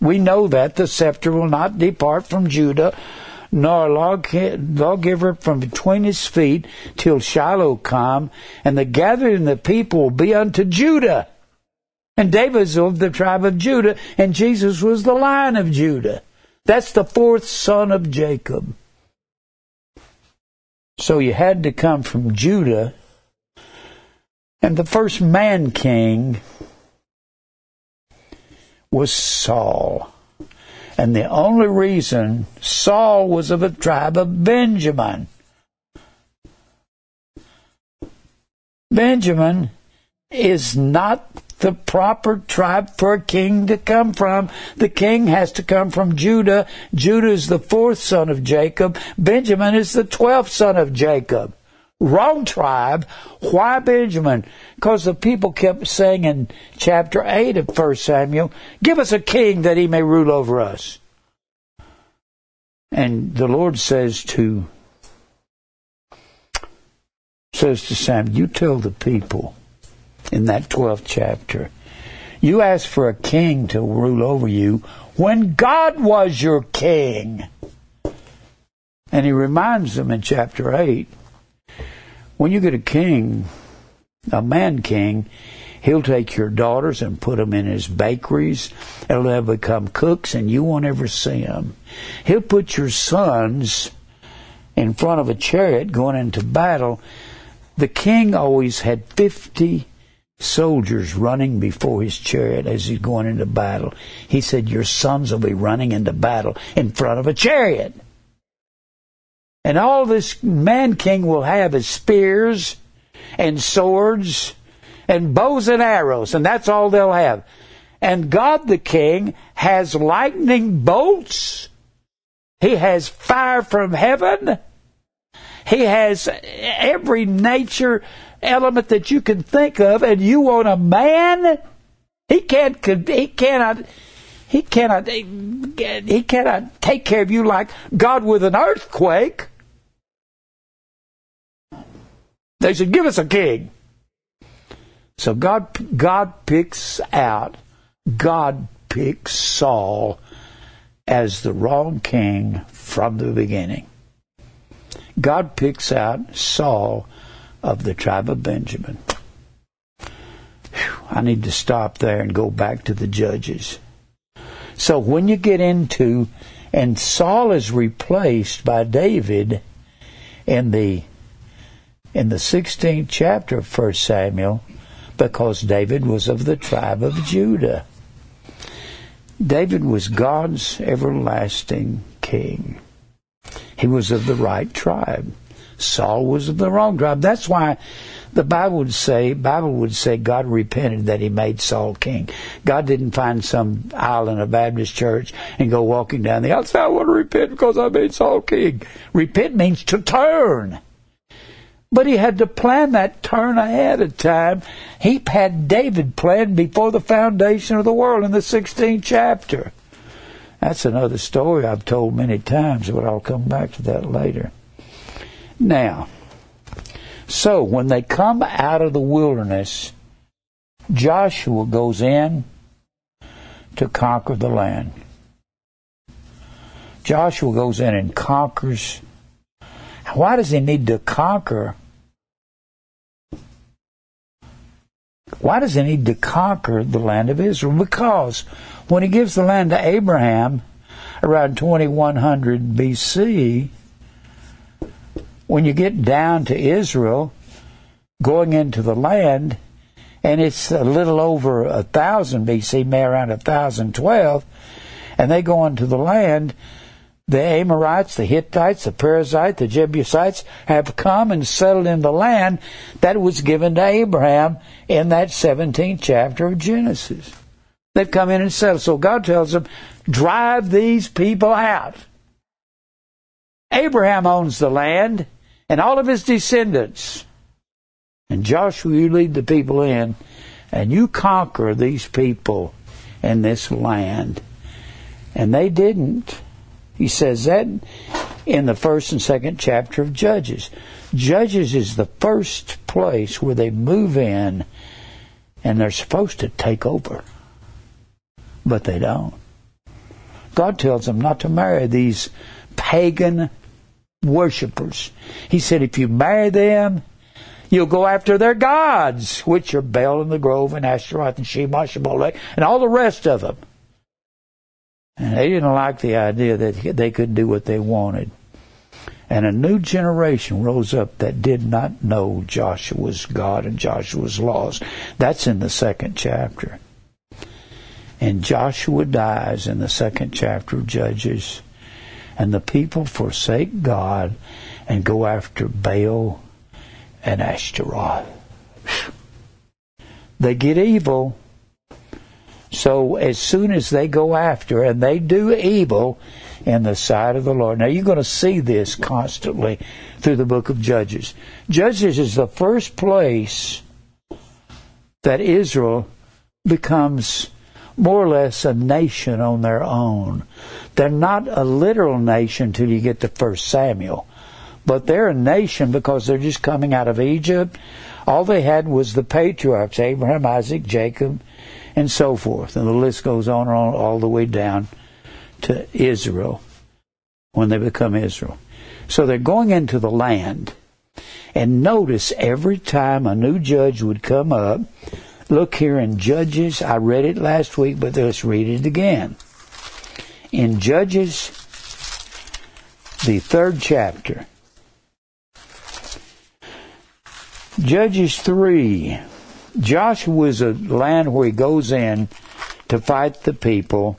We know that the scepter will not depart from Judah, nor lawgiver from between his feet, till Shiloh come, and the gathering of the people will be unto Judah. And David's of the tribe of Judah, and Jesus was the Lion of Judah. That's the fourth son of Jacob. So you had to come from Judah. And the first man king was Saul. And the only reason Saul was of the tribe of Benjamin. Benjamin is not the proper tribe for a king to come from. The king has to come from Judah. Judah is the fourth son of Jacob. Benjamin is the 12th son of Jacob. Wrong tribe. Why Benjamin? Because the people kept saying in chapter 8 of 1 Samuel, give us a king that he may rule over us. And the Lord says to Samuel, you tell the people in that 12th chapter, you asked for a king to rule over you when God was your king. And he reminds them in chapter 8, when you get a king, a man king, he'll take your daughters and put them in his bakeries, and they'll become cooks, and you won't ever see them. He'll put your sons in front of a chariot going into battle. The king always had 50 soldiers running before his chariot as he's going into battle. He said, your sons will be running into battle in front of a chariot. And all this man king will have is spears and swords and bows and arrows. And that's all they'll have. And God the king has lightning bolts. He has fire from heaven. He has every nature element that you can think of. And you want a man? He cannot take care of you like God with an earthquake. They should give us a king. So God picks Saul as the wrong king from the beginning. God picks out Saul of the tribe of Benjamin. Whew, I need to stop there and go back to the judges. So when you get into, and Saul is replaced by David in the 16th chapter of 1 Samuel, because David was of the tribe of Judah. David was God's everlasting king. He was of the right tribe. Saul was of the wrong tribe. That's why the Bible would say God repented that he made Saul king. God didn't find some aisle in a Baptist church and go walking down the aisle, say, I want to repent because I made Saul king. Repent means to turn. But he had to plan that turn ahead of time. He had David planned before the foundation of the world in the 16th chapter. That's another story I've told many times, but I'll come back to that later. Now, so when they come out of the wilderness, Joshua goes in to conquer the land. Joshua goes in and conquers Why does he need to conquer? Why does he need to conquer the land of Israel? Because when he gives the land to Abraham around 2100 BC, when you get down to Israel, going into the land, and it's a little over 1000 BC, maybe around 1012, and they go into the land, the Amorites, the Hittites, the Perizzites, the Jebusites have come and settled in the land that was given to Abraham in that 17th chapter of Genesis. They've come in and settled. So God tells them, drive these people out. Abraham owns the land and all of his descendants. And Joshua, you lead the people in and you conquer these people in this land. And they didn't. He says that in the first and second chapter of Judges. Judges is the first place where they move in and they're supposed to take over. But they don't. God tells them not to marry these pagan worshipers. He said, if you marry them, you'll go after their gods, which are Baal and the Grove and Ashtaroth and Chemosh and Molech and all the rest of them. And they didn't like the idea that they could do what they wanted. And a new generation rose up that did not know Joshua's God and Joshua's laws. That's in the second chapter. And Joshua dies in the second chapter of Judges. And the people forsake God and go after Baal and Ashtaroth. They get evil. So as soon as they go after and they do evil in the sight of the Lord. Now you're going to see this constantly through the book of Judges. Judges is the first place that Israel becomes more or less a nation on their own. They're not a literal nation till you get to 1 Samuel. But they're a nation because they're just coming out of Egypt. All they had was the patriarchs, Abraham, Isaac, Jacob, and so forth. And the list goes on and on all the way down to Israel when they become Israel. So they're going into the land. And notice every time a new judge would come up, look here in Judges, I read it last week, but let's read it again. In Judges, the third chapter. Judges 3. Joshua is a land where he goes in to fight the people.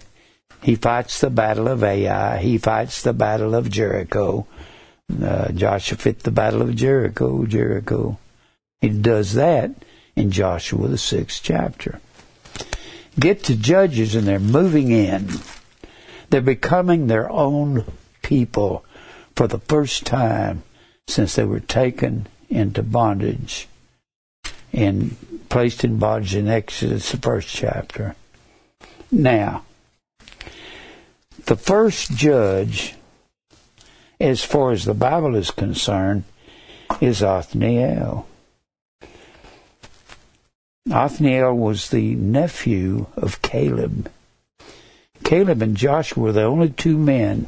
He fights the battle of Ai. He fights the battle of Jericho. Joshua fit the battle of Jericho. He does that in Joshua the 6th chapter. Get to Judges and they're moving in. They're becoming their own people for the first time since they were taken into bondage and placed in bondage in Exodus, the first chapter. Now, the first judge, as far as the Bible is concerned, is Othniel. Othniel was the nephew of Caleb. Caleb and Joshua were the only two men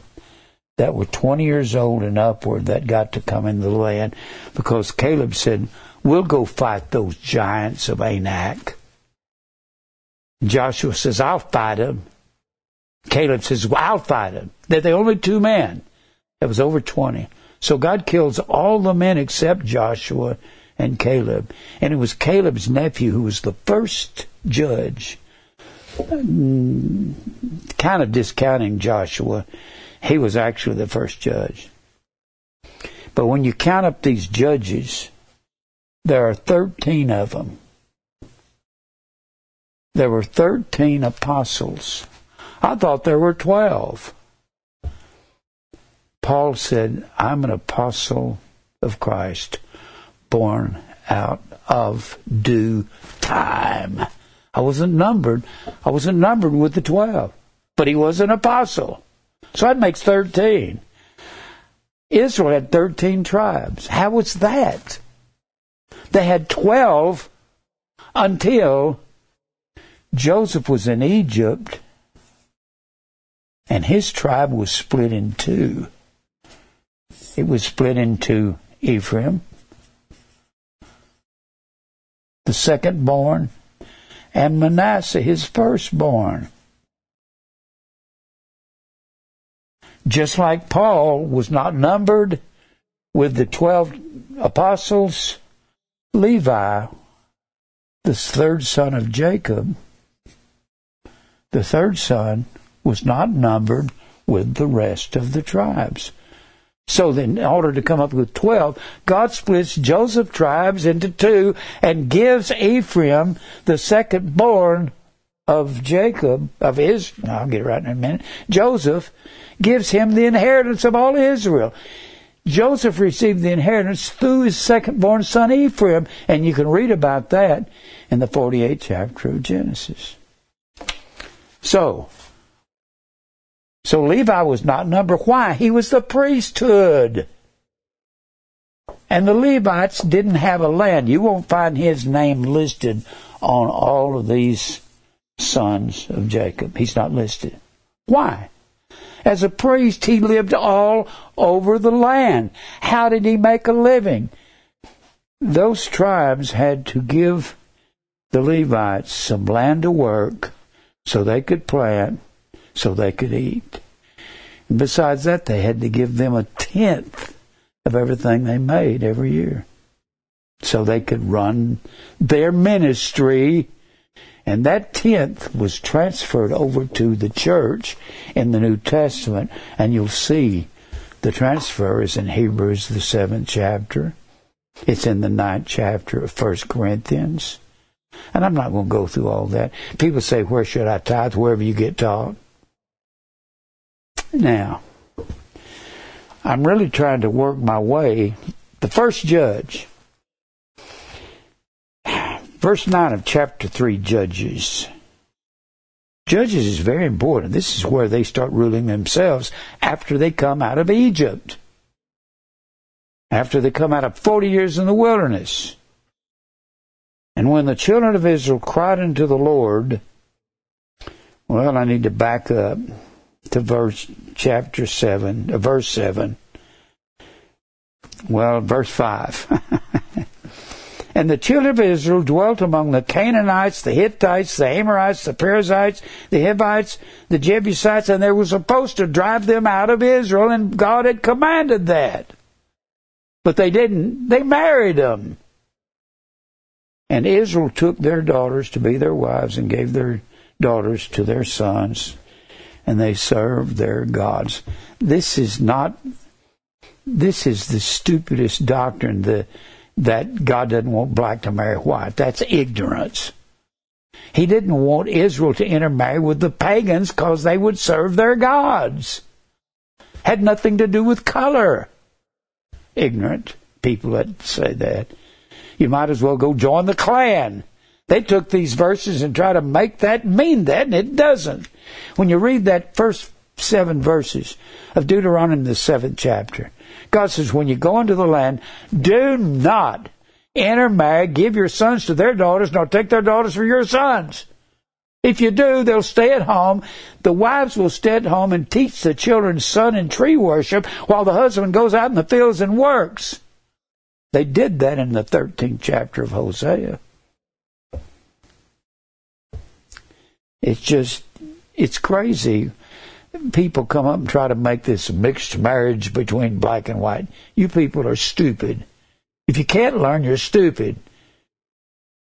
that were 20 years old and upward that got to come into the land because Caleb said, we'll go fight those giants of Anak. Joshua says, I'll fight them. Caleb says, well, I'll fight them. They're the only two men that was over 20. So God kills all the men except Joshua and Caleb. And it was Caleb's nephew who was the first judge, kind of discounting Joshua. He was actually the first judge. But when you count up these judges, there are 13 of them. There were 13 apostles. I thought there were 12. Paul said, I'm an apostle of Christ, born out of due time. I wasn't numbered with the 12. But he was an apostle. So that makes 13. Israel had 13 tribes. How was that? They had 12 until Joseph was in Egypt and his tribe was split in two. It was split into Ephraim, the second born, and Manasseh, his firstborn. Just like Paul was not numbered with the 12 apostles, Levi, the third son of Jacob, the third son, was not numbered with the rest of the tribes. So then, in order to come up with 12, God splits Joseph's tribes into two and gives Ephraim, the second born of Jacob, of Israel, I'll get it right in a minute, Joseph, gives him the inheritance of all Israel. Joseph received the inheritance through his second-born son Ephraim, and you can read about that in the 48th chapter of Genesis. So Levi was not numbered. Why? He was the priesthood. And the Levites didn't have a land. You won't find his name listed on all of these sons of Jacob. He's not listed. Why? As a priest, he lived all over the land. How did he make a living? Those tribes had to give the Levites some land to work so they could plant, so they could eat. And besides that, they had to give them a 10th of everything they made every year, so they could run their ministry. And that 10th was transferred over to the church in the New Testament. And you'll see the transfer is in Hebrews, the 7th chapter. It's in the 9th chapter of 1 Corinthians. And I'm not going to go through all that. People say, where should I tithe? Wherever you get taught. Now, I'm really trying to work my way. The first judge, verse 9 of chapter 3, Judges. Judges is very important. This is where they start ruling themselves after they come out of Egypt, after they come out of 40 years in the wilderness. And when the children of Israel cried unto the Lord, well, I need to back up to verse 7. Well, verse 5. And the children of Israel dwelt among the Canaanites, the Hittites, the Amorites, the Perizzites, the Hivites, the Jebusites, and they were supposed to drive them out of Israel, and God had commanded that. But they didn't. They married them. And Israel took their daughters to be their wives and gave their daughters to their sons, and they served their gods. This is the stupidest doctrine that God doesn't want black to marry white. That's ignorance. He didn't want Israel to intermarry with the pagans because they would serve their gods. Had nothing to do with color. Ignorant people that say that. You might as well go join the Klan. They took these verses and try to make that mean that, and it doesn't. When you read that first 7 verses of Deuteronomy, the 7th chapter, God says, when you go into the land, do not intermarry, give your sons to their daughters, nor take their daughters for your sons. If you do, they'll stay at home. The wives will stay at home and teach the children sun and tree worship while the husband goes out in the fields and works. They did that in the 13th chapter of Hosea. It's crazy. People come up and try to make this mixed marriage between black and white. You people are stupid. If you can't learn, you're stupid.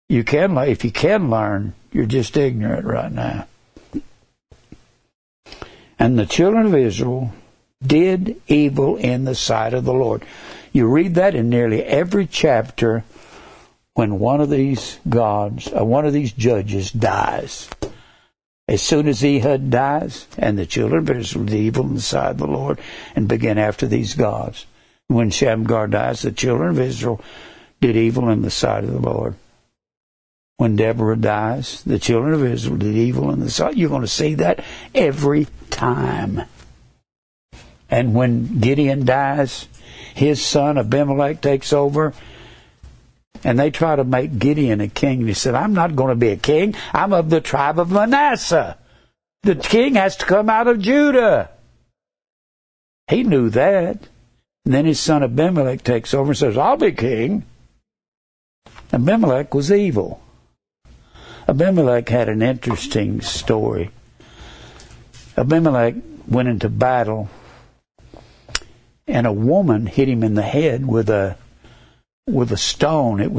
If you can learn, you're just ignorant right now. And the children of Israel did evil in the sight of the Lord. You read that in nearly every chapter when one of these gods, or one of these judges dies. As soon as Ehud dies, and the children of Israel did evil in the sight of the Lord and began after these gods. When Shamgar dies, the children of Israel did evil in the sight of the Lord. When Deborah dies, the children of Israel did evil in the sight. You're going to see that every time. And when Gideon dies, his son Abimelech takes over, and they try to make Gideon a king. He said, I'm not going to be a king. I'm of the tribe of Manasseh. The king has to come out of Judah. He knew that. And then his son Abimelech takes over and says, I'll be king. Abimelech was evil. Abimelech had an interesting story. Abimelech went into battle, and a woman hit him in the head with a stone. It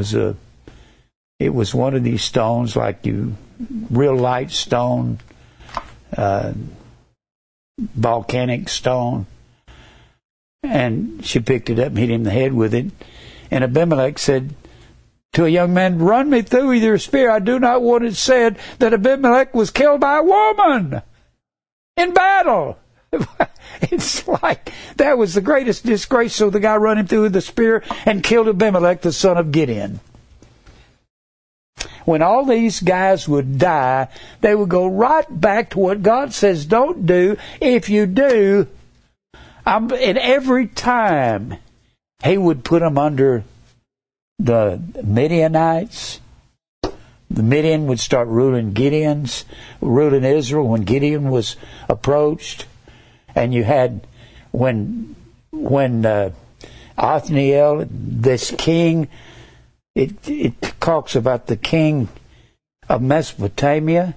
was one of these stones, like real light stone, volcanic stone. And she picked it up and hit him in the head with it. And Abimelech said to a young man, run me through with your spear. I do not want it said that Abimelech was killed by a woman in battle. It's like that was the greatest disgrace. So the guy ran him through with the spear and killed Abimelech, the son of Gideon. When all these guys would die, they would go right back to what God says don't do. If you do, and every time he would put them under the Midianites. The Midian would start ruling Israel when Gideon was approached. And you had when Othniel, this king, it talks about the king of Mesopotamia.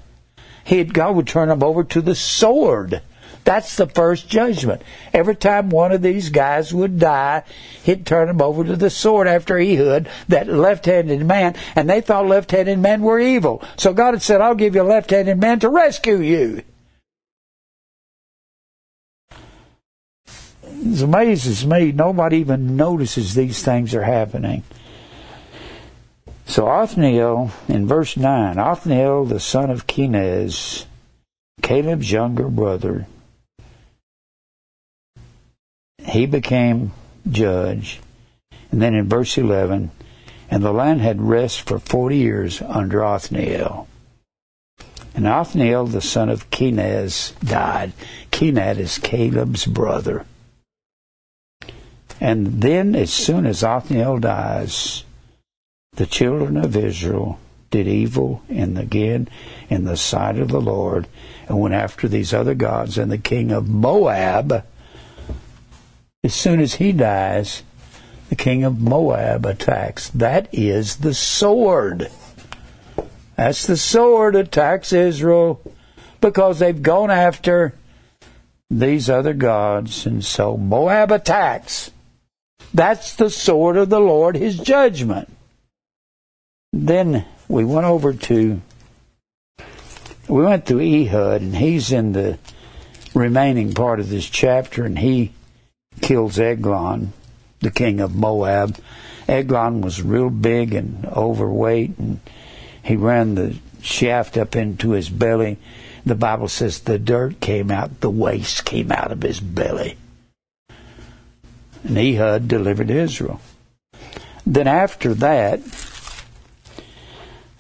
God would turn him over to the sword. That's the first judgment. Every time one of these guys would die, he'd turn them over to the sword after Ehud, that left-handed man, and they thought left-handed men were evil. So God had said, I'll give you a left-handed man to rescue you. It amazes me. Nobody even notices these things are happening. So Othniel, in verse 9, Othniel, the son of Kenaz, Caleb's younger brother, he became judge. And then in verse 11, and the land had rest for 40 years under Othniel. And Othniel, the son of Kenaz, died. Kenaz is Caleb's brother. And then as soon as Othniel dies, the children of Israel did evil in the sight of the Lord, and went after these other gods. And the king of Moab, as soon as he dies, the king of Moab attacks. That is the sword. That's the sword attacks Israel because they've gone after these other gods. And so Moab attacks. That's the sword of the Lord, his judgment. Then we went through Ehud, and he's in the remaining part of this chapter, and he kills Eglon, the king of Moab. Eglon was real big and overweight, and he ran the shaft up into his belly. The Bible says the dirt came out, the waste came out of his belly. And Ehud delivered Israel. Then after that,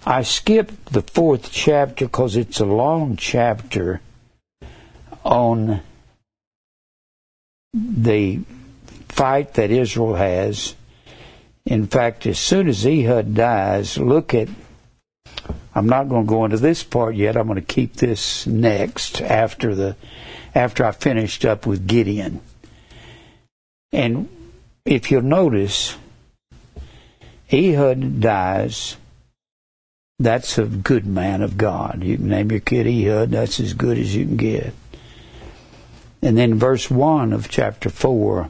I skipped the 4th chapter because it's a long chapter on the fight that Israel has. In fact, as soon as Ehud dies, I'm not going to go into this part yet. I'm going to keep this next after I finished up with Gideon. And if you'll notice, Ehud dies. That's a good man of God. You can name your kid Ehud. That's as good as you can get. And then verse 1 of chapter 4,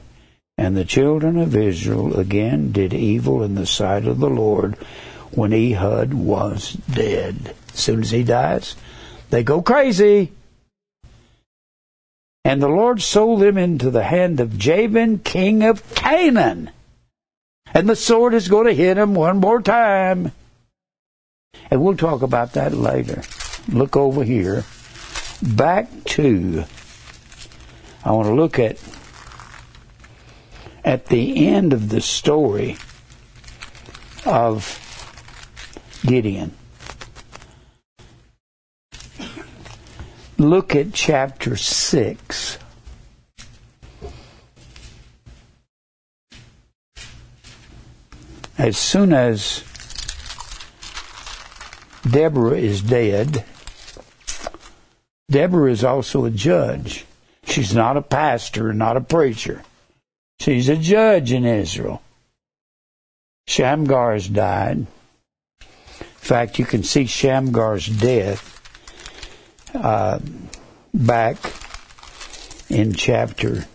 and the children of Israel again did evil in the sight of the Lord when Ehud was dead. As soon as he dies, they go crazy. And the Lord sold them into the hand of Jabin, king of Canaan. And the sword is going to hit him one more time. And we'll talk about that later. Look over here. I want to look at the end of the story of Gideon. Look at chapter 6. As soon as Deborah is dead. Deborah is also a judge. She's not a pastor, not a preacher. She's a judge in Israel. Shamgar's died. In fact, you can see Shamgar's death back in chapter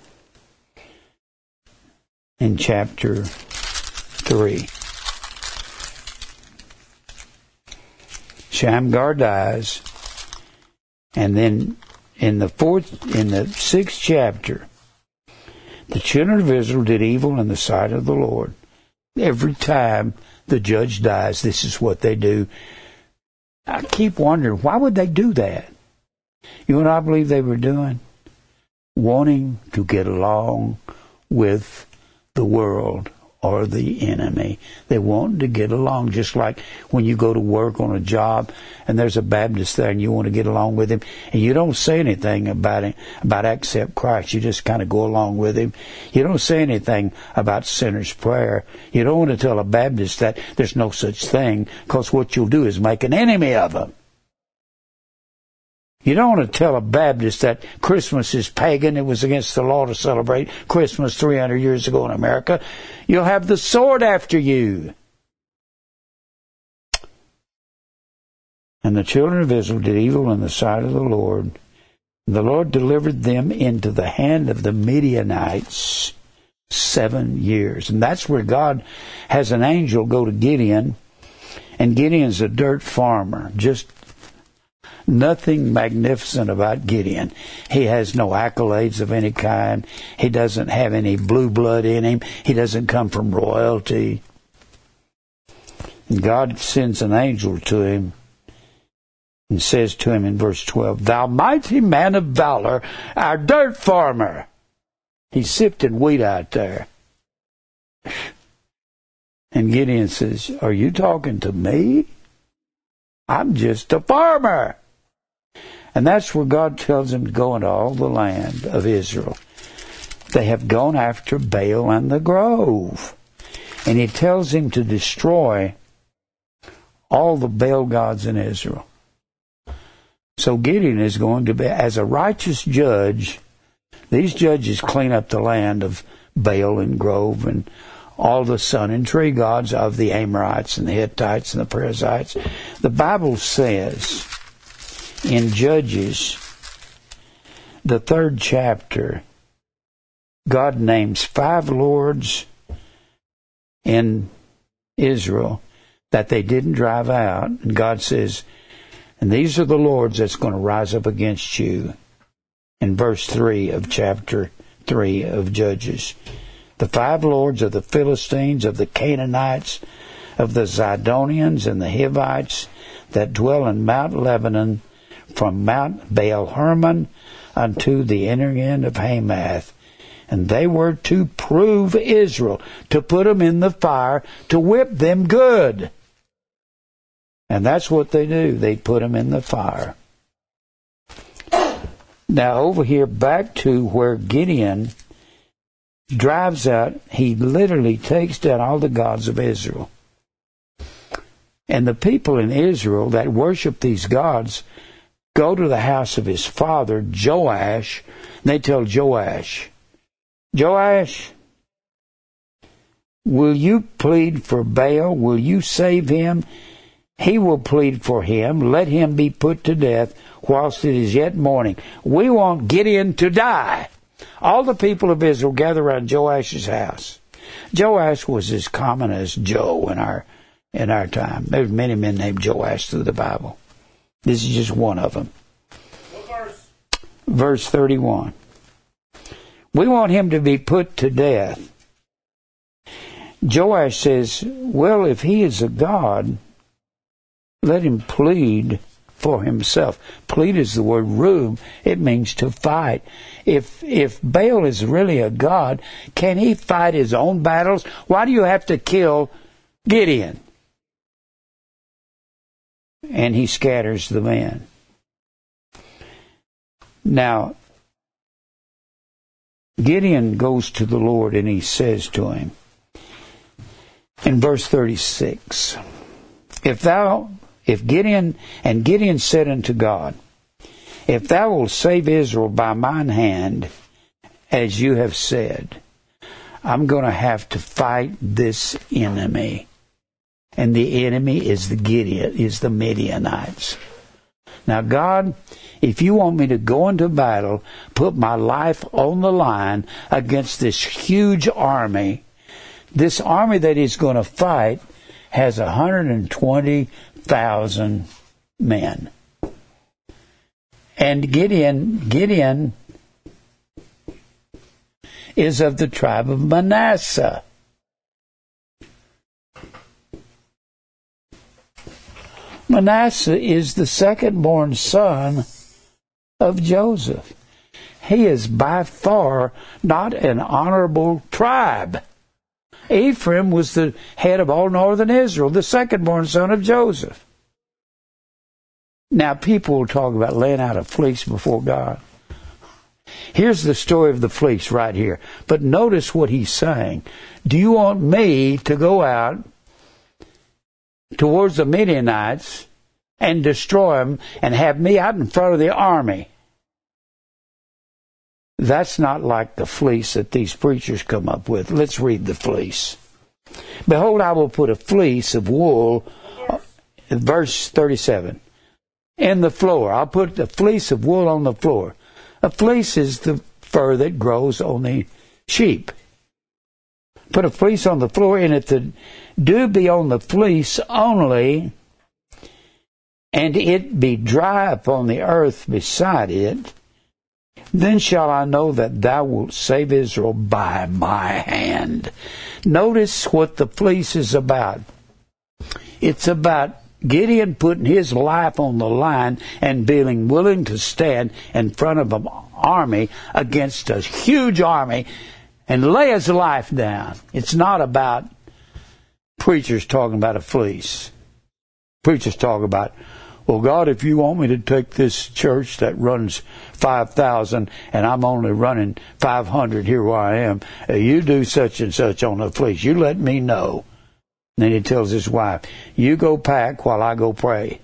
3. Shamgar dies, and then in the sixth chapter, the children of Israel did evil in the sight of the Lord. Every time the judge dies, this is what they do. I keep wondering, why would they do that? You know what I believe they were doing? Wanting to get along with the world or the enemy. They want to get along, just like when you go to work on a job and there's a Baptist there and you want to get along with him, and you don't say anything about him, about accept Christ. You just kind of go along with him. You don't say anything about sinner's prayer. You don't want to tell a Baptist that there's no such thing, because what you'll do is make an enemy of him. You don't want to tell a Baptist that Christmas is pagan. It was against the law to celebrate Christmas 300 years ago in America. You'll have the sword after you. And the children of Israel did evil in the sight of the Lord. The Lord delivered them into the hand of the Midianites 7 years. And that's where God has an angel go to Gideon. And Gideon's a dirt farmer, just nothing magnificent about Gideon. He has no accolades of any kind. He doesn't have any blue blood in him. He doesn't come from royalty. And God sends an angel to him and says to him in verse 12, "Thou mighty man of valor, our dirt farmer." He's sifting wheat out there. And Gideon says, "Are you talking to me? I'm just a farmer." And that's where God tells him to go into all the land of Israel. They have gone after Baal and the grove. And he tells him to destroy all the Baal gods in Israel. So Gideon is going to be, as a righteous judge, these judges clean up the land of Baal and grove and all the sun and tree gods of the Amorites and the Hittites and the Perizzites. The Bible says in Judges, the 3rd chapter, God names 5 lords in Israel that they didn't drive out. And God says, and these are the lords that's going to rise up against you. In verse 3 of chapter 3 of Judges. The 5 lords of the Philistines, of the Canaanites, of the Zidonians and the Hivites that dwell in Mount Lebanon, from Mount Baal Hermon unto the inner end of Hamath. And they were to prove Israel, to put them in the fire, to whip them good. And that's what they do. They put them in the fire. Now over here, back to where Gideon drives out, he literally takes down all the gods of Israel. And the people in Israel that worship these gods go to the house of his father, Joash, and they tell Joash, "Joash, will you plead for Baal? Will you save him? He will plead for him. Let him be put to death whilst it is yet morning. We want Gideon to die." All the people of Israel gather around Joash's house. Joash was as common as Joe in our time. There's many men named Joash through the Bible. This is just one of them. Verse 31. "We want him to be put to death." Joash says, "Well, if he is a god, let him plead for himself." Plead is the word rube. It means to fight. If Baal is really a god, can he fight his own battles? Why do you have to kill Gideon? And he scatters the men. Now, Gideon goes to the Lord and he says to him, in verse 36, Gideon said unto God, "If thou wilt save Israel by mine hand, as you have said, I'm going to have to fight this enemy. And the enemy is the Midianites. Now, God, if you want me to go into battle, put my life on the line against this huge army. This army that he's going to fight has 120,000 men. And Gideon is of the tribe of Manasseh. Manasseh is the second-born son of Joseph. He is by far not an honorable tribe. Ephraim was the head of all northern Israel, the second-born son of Joseph. Now, people will talk about laying out a fleece before God. Here's the story of the fleece right here. But notice what he's saying. Do you want me to go out towards the Midianites and destroy them and have me out in front of the army? That's not like the fleece that these preachers come up with. Let's read the fleece. Behold, I will put a fleece of wool, verse 37, in the floor. I'll put a fleece of wool on the floor. A fleece is the fur that grows on the sheep. Put a fleece on the floor, and if the dew be on the fleece only, and it be dry upon the earth beside it, then shall I know that thou wilt save Israel by my hand. Notice what the fleece is about. It's about Gideon putting his life on the line and being willing to stand in front of an army against a huge army and lay his life down. It's not about preachers talking about a fleece. Preachers talk about, well, God, if you want me to take this church that runs 5,000 and I'm only running 500 here where I am, you do such and such on the fleece. You let me know. And then he tells his wife, you go pack while I go pray.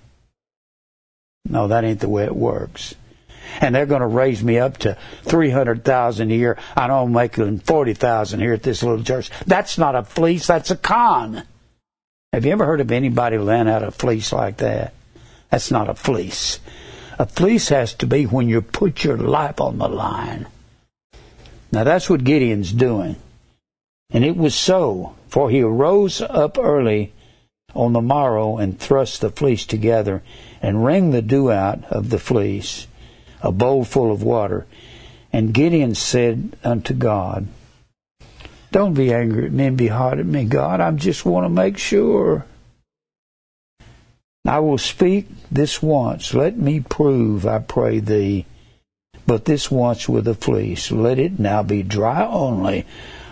No, that ain't the way it works. And they're going to raise me up to 300,000 a year. I don't make them 40,000 here at this little church. That's not a fleece. That's a con. Have you ever heard of anybody laying out a fleece like that? That's not a fleece. A fleece has to be when you put your life on the line. Now that's what Gideon's doing. And it was so, for he arose up early on the morrow and thrust the fleece together and wrung the dew out of the fleece, a bowl full of water. And Gideon said unto God, don't be angry at me and be hot at me, God. I just want to make sure. I will speak this once. Let me prove, I pray thee, but this once with a fleece. Let it now be dry only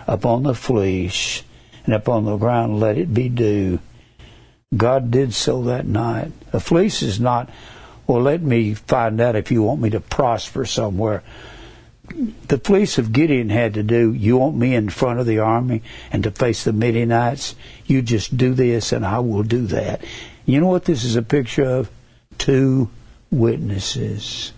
upon the fleece, and upon the ground let it be dew. God did so that night. A fleece is not, well, let me find out if you want me to prosper somewhere. The fleece of Gideon had to do, you want me in front of the army and to face the Midianites? You just do this and I will do that. You know what this is a picture of? Two witnesses.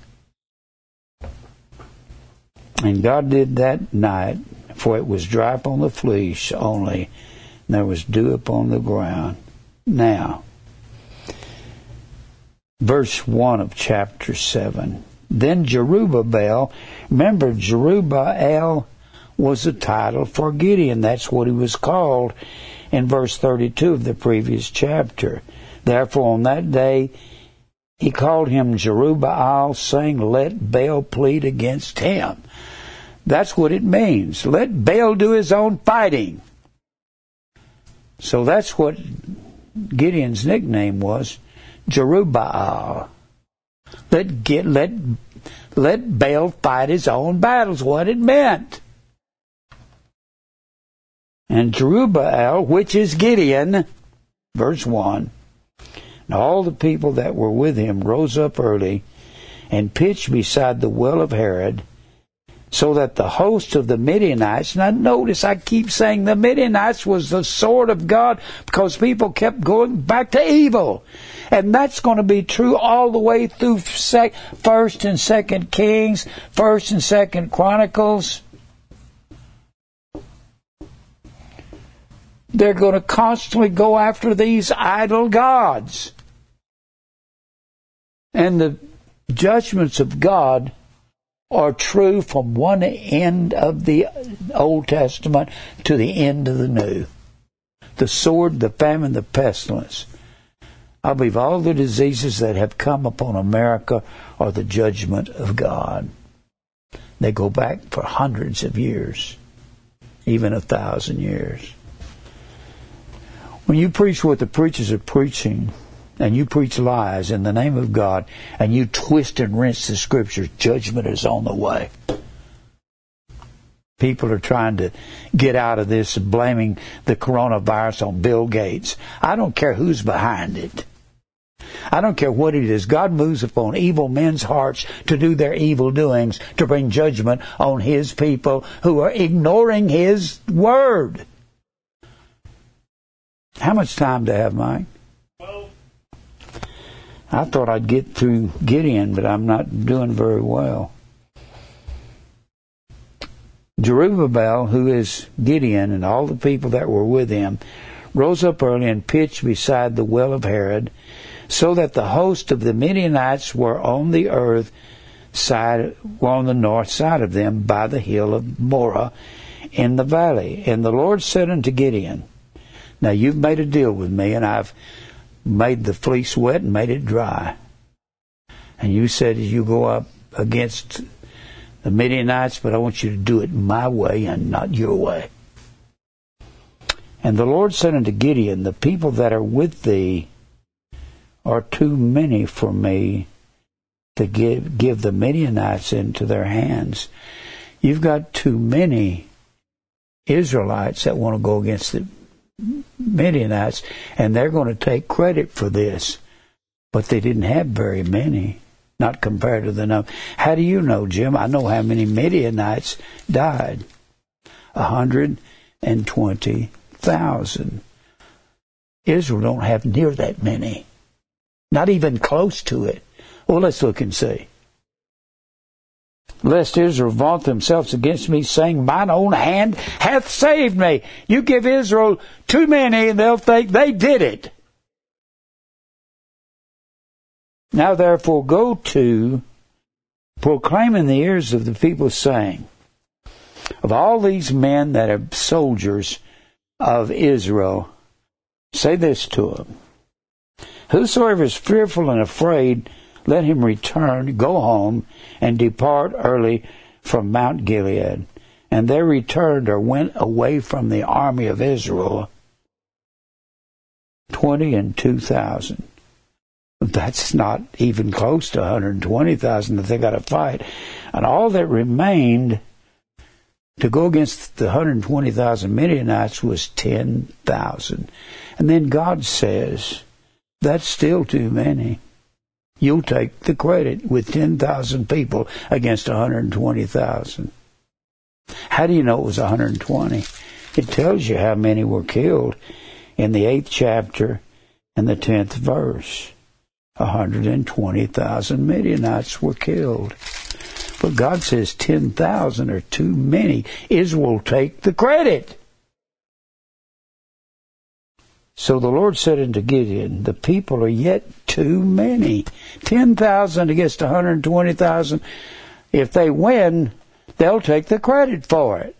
And God did that night, for it was dry upon the fleece only, and there was dew upon the ground. Now, verse 1 of chapter 7. Then Jerubbaal, remember Jerubbaal was a title for Gideon. That's what he was called in verse 32 of the previous chapter. Therefore on that day he called him Jerubbaal, saying, let Baal plead against him. That's what it means. Let Baal do his own fighting. So that's what Gideon's nickname was, Jerubbaal. Let Baal fight his own battles, what it meant. And Jerubbaal, which is Gideon, verse 1, and all the people that were with him rose up early and pitched beside the well of Herod, so that the host of the Midianites, now notice I keep saying the Midianites was the sword of God because people kept going back to evil. And that's going to be true all the way through 1st and 2nd Kings, 1st and 2nd Chronicles. They're going to constantly go after these idol gods. And the judgments of God are true from one end of the Old Testament to the end of the New. The sword, the famine, the pestilence. I believe all the diseases that have come upon America are the judgment of God. They go back for hundreds of years, even 1,000 years. When you preach what the preachers are preaching, and you preach lies in the name of God, and you twist and wrench the Scriptures, judgment is on the way. People are trying to get out of this and blaming the coronavirus on Bill Gates. I don't care who's behind it. I don't care what it is. God moves upon evil men's hearts to do their evil doings, to bring judgment on His people who are ignoring His Word. How much time do I have, Mike? I thought I'd get through Gideon, but I'm not doing very well. Jerubbaal, who is Gideon, and all the people that were with him, rose up early and pitched beside the well of Herod, so that the host of the Midianites were on the earth side, were on the north side of them, by the hill of Morah, in the valley. And the Lord said unto Gideon, "Now you've made a deal with me, and I've made the fleece wet and made it dry. And you said you go up against the Midianites, but I want you to do it my way and not your way." And the Lord said unto Gideon, "The people that are with thee are too many for me to give the Midianites into their hands." You've got too many Israelites that want to go against the Midianites, and they're going to take credit for this. But they didn't have very many, not compared to the number. How do you know, Jim? I know how many Midianites died. 120,000. Israel don't have near that many. Not even close to it. Well, let's look and see. "Lest Israel vaunt themselves against me, saying, Mine own hand hath saved me." You give Israel too many, and they'll think they did it. "Now therefore go to, proclaim in the ears of the people, saying, Of all these men that are soldiers of Israel, say this to them, Whosoever is fearful and afraid, let him return, go home, and depart early from Mount Gilead. And they returned or went away from the army of Israel, 22,000. That's not even close to 120,000 that they got to fight. And all that remained to go against the 120,000 Midianites was 10,000. And then God says, that's still too many. You'll take the credit with 10,000 people against 120,000. How do you know it was 120? It tells you how many were killed in the 8th chapter and the 10th verse. 120,000 Midianites were killed. But God says 10,000 are too many. Israel take the credit. So the Lord said unto Gideon, The people are yet too many. 10,000 against 120,000. If they win, they'll take the credit for it.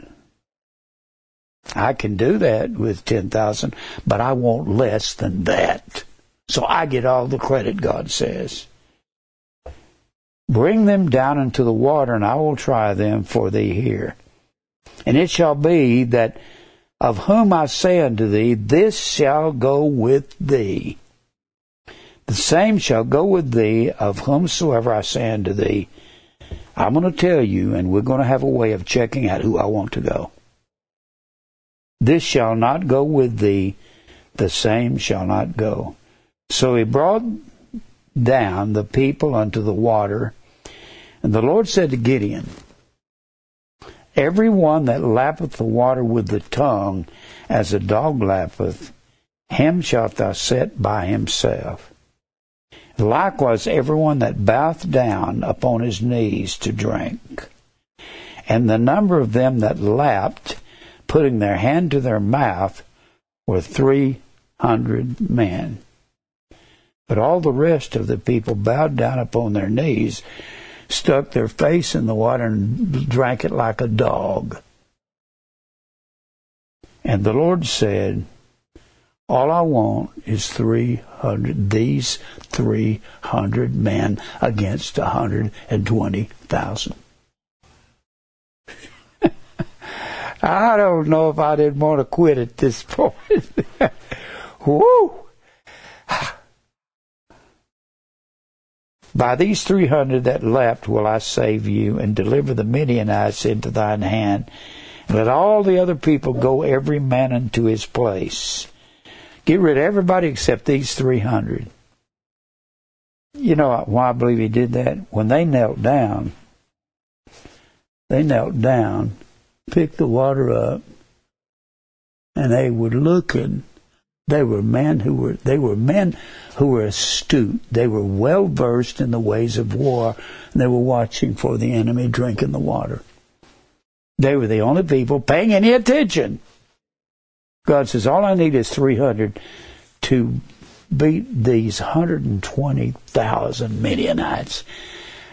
I can do that with 10,000, but I want less than that. So I get all the credit, God says. Bring them down into the water, and I will try them for thee here. And it shall be that of whom I say unto thee, this shall go with thee. The same shall go with thee of whomsoever I say unto thee. I'm going to tell you, and we're going to have a way of checking out who I want to go. This shall not go with thee, the same shall not go. So he brought down the people unto the water, and the Lord said to Gideon, Every one that lappeth the water with the tongue, as a dog lappeth, him shalt thou set by himself. Likewise, every one that boweth down upon his knees to drink. And the number of them that lapped, putting their hand to their mouth, were 300 men. But all the rest of the people bowed down upon their knees, stuck their face in the water, and drank it like a dog. And the Lord said, all I want is 300, these 300 men against 120,000. I don't know if I didn't want to quit at this point. Woo! By these 300 that left will I save you, and deliver the Midianites into thine hand, and let all the other people go every man unto his place. Get rid of everybody except these 300. You know why I believe he did that? When they knelt down, picked the water up, and they were looking. They were men who were astute. They were well versed in the ways of war, and they were watching for the enemy drinking the water. They were the only people paying any attention. God says, all I need is 300 to beat these 120,000 Midianites.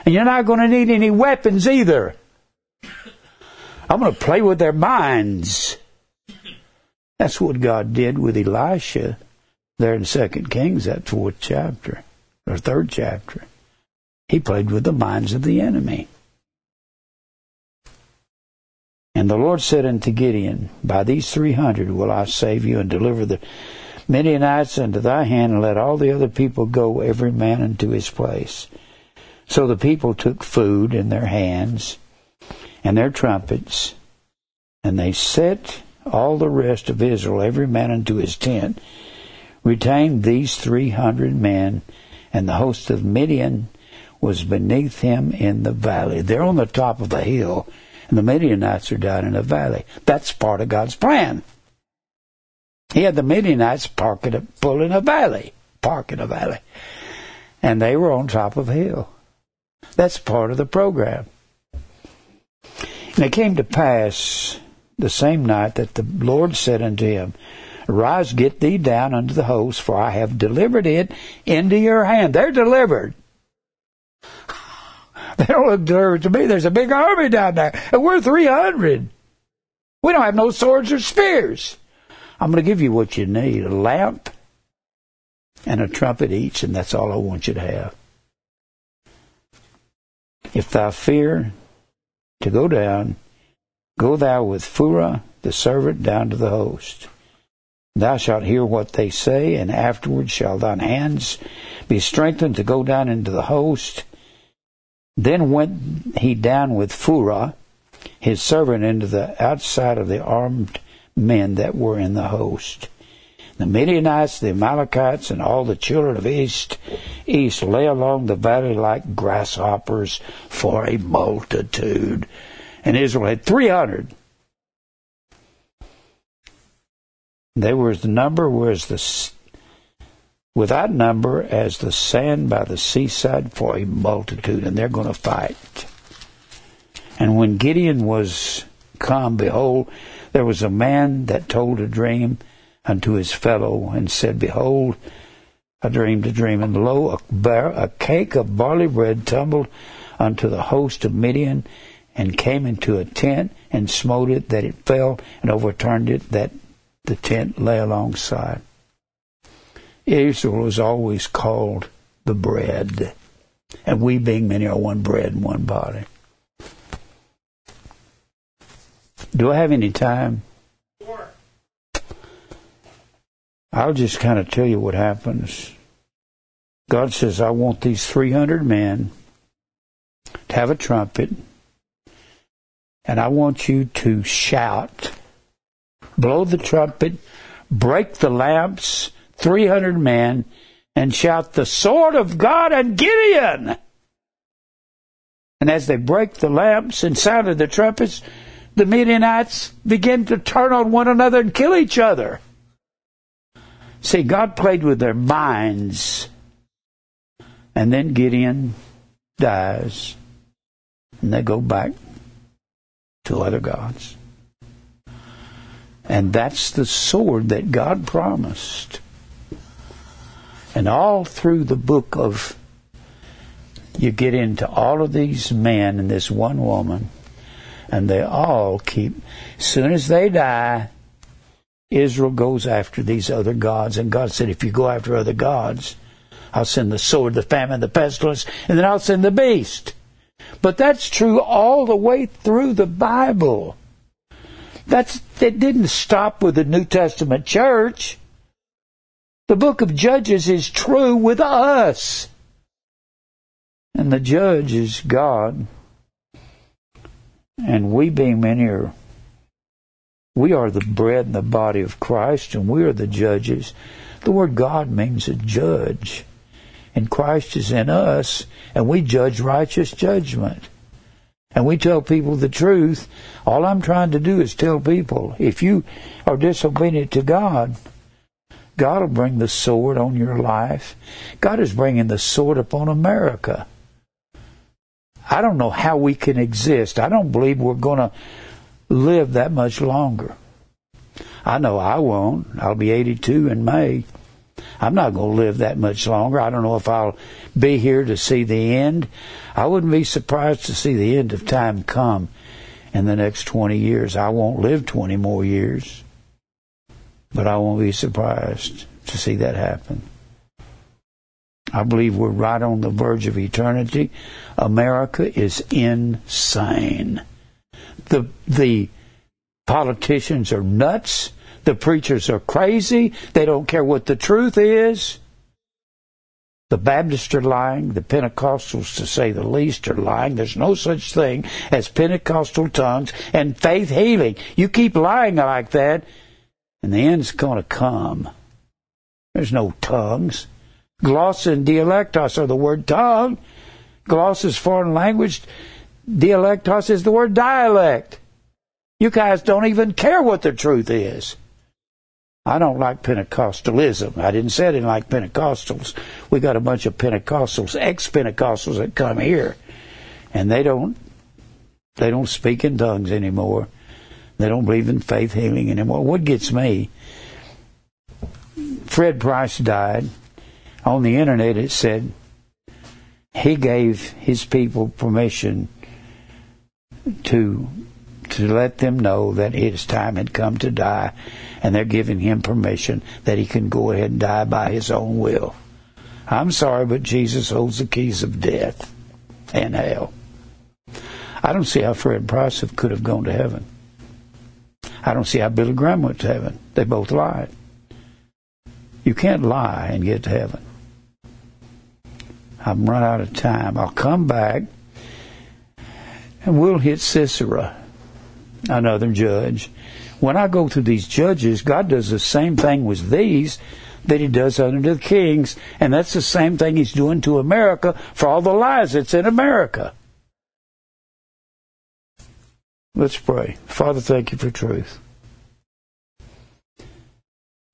And you're not going to need any weapons either. I'm going to play with their minds. That's what God did with Elisha there in 2 Kings, that 4th chapter, or 3rd chapter. He played with the minds of the enemy. And the Lord said unto Gideon, by these 300 will I save you, and deliver the Midianites unto thy hand, and let all the other people go, every man unto his place. So the people took food in their hands and their trumpets, and they set all the rest of Israel, every man unto his tent, retained these 300 men, and the host of Midian was beneath him in the valley. They're on the top of a hill, and the Midianites are down in the valley. That's part of God's plan. He had the Midianites park in a valley, and they were on top of a hill. That's part of the program. And it came to pass the same night that the Lord said unto him, Arise, get thee down unto the host, for I have delivered it into your hand. They're delivered. They don't look delivered to me. There's a big army down there, and we're 300. We don't have no swords or spears. I'm going to give you what you need, a lamp and a trumpet each, and that's all I want you to have. If thou fear to go down, go thou with Phurah the servant down to the host. Thou shalt hear what they say, and afterward shall thine hands be strengthened to go down into the host. Then went he down with Phurah his servant into the outside of the armed men that were in the host. The Midianites, the Amalekites, and all the children of east lay along the valley like grasshoppers for a multitude. And Israel had 300. They were as the number, without number, as the sand by the seaside for a multitude. And they're going to fight. And when Gideon was come, behold, there was a man that told a dream unto his fellow, and said, Behold, I dreamed a dream, and lo, a cake of barley bread tumbled unto the host of Midian, and came into a tent, and smote it that it fell, and overturned it that the tent lay alongside. Israel is always called the bread, and we being many are one bread and one body. Do I have any time? Sure. I'll just kind of tell you what happens. God says, I want these 300 men to have a trumpet, and I want you to shout, blow the trumpet, break the lamps, 300 men, and shout the sword of God and Gideon. And as they break the lamps and sounded the trumpets, the Midianites began to turn on one another and kill each other. See, God played with their minds. And then Gideon dies, and they go back to other gods. And that's the sword that God promised. And all through the book of, you get into all of these men and this one woman, and they all keep, as soon as they die, Israel goes after these other gods. And God said, if you go after other gods, I'll send the sword, the famine, the pestilence, and then I'll send the beast. But that's true all the way through the Bible. It didn't stop with the New Testament church. The book of Judges is true with us. And the judge is God. And we being many are, we are the bread and the body of Christ, and we are the judges. The word God means a judge. And Christ is in us, and we judge righteous judgment. And we tell people the truth. All I'm trying to do is tell people, if you are disobedient to God, God will bring the sword on your life. God is bringing the sword upon America. I don't know how we can exist. I don't believe we're going to live that much longer. I know I won't. I'll be 82 in May. I'm not going to live that much longer. I don't know if I'll be here to see the end. I wouldn't be surprised to see the end of time come in the next 20 years. I won't live 20 more years, but I won't be surprised to see that happen. I believe we're right on the verge of eternity. America is insane. The politicians are nuts. The preachers are crazy. They don't care what the truth is. The Baptists are lying. The Pentecostals, to say the least, are lying. There's no such thing as Pentecostal tongues and faith healing. You keep lying like that, and the end's going to come. There's no tongues. Gloss and dialectos are the word tongue. Gloss is foreign language. Dialectos is the word dialect. You guys don't even care what the truth is. I don't like Pentecostalism. I didn't say I didn't like Pentecostals. We got a bunch of Pentecostals, ex-Pentecostals that come here, and they don't speak in tongues anymore. They don't believe in faith healing anymore. What gets me, Fred Price died. On the internet it said he gave his people permission to let them know that his time had come to die, and they're giving him permission that he can go ahead and die by his own will. I'm sorry, but Jesus holds the keys of death and hell. I don't see how Fred Price could have gone to heaven. I don't see how Billy Graham went to heaven. They both lied. You can't lie and get to heaven. I'm run out of time. I'll come back and we'll hit Sisera, another judge. When I go through these judges, God does the same thing with these that He does unto the kings, and that's the same thing He's doing to America for all the lies that's in America. Let's pray. Father, thank You for truth.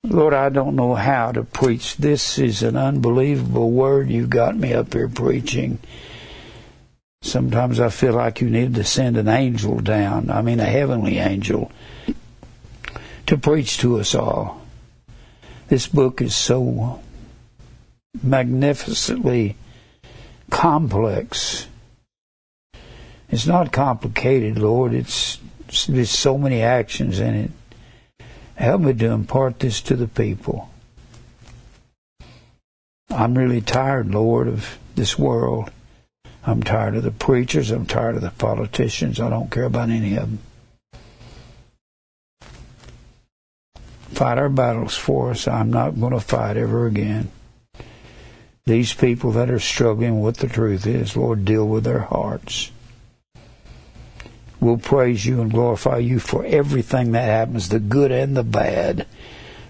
Lord, I don't know how to preach. This is an unbelievable word. You've got me up here preaching. Sometimes I feel like You need to send an angel down, I mean a heavenly angel, to preach to us all. This book is so magnificently complex. It's not complicated, Lord. There's so many actions in it. Help me to impart this to the people. I'm really tired, Lord, of this world. I'm tired of the preachers. I'm tired of the politicians. I don't care about any of them. Fight our battles for us. I'm not going to fight ever again. These people that are struggling with the truth is, Lord, deal with their hearts. We'll praise You and glorify You for everything that happens, the good and the bad,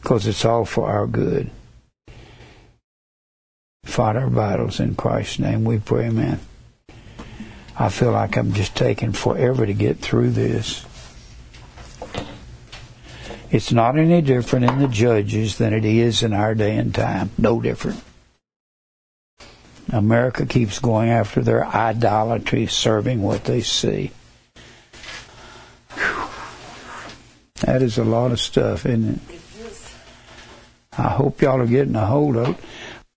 because it's all for our good. Fight our battles in Christ's name. We pray, amen. I feel like I'm just taking forever to get through this. It's not any different in the judges than it is in our day and time. No different. America keeps going after their idolatry, serving what they see. That is a lot of stuff, isn't it? I hope y'all are getting a hold of it.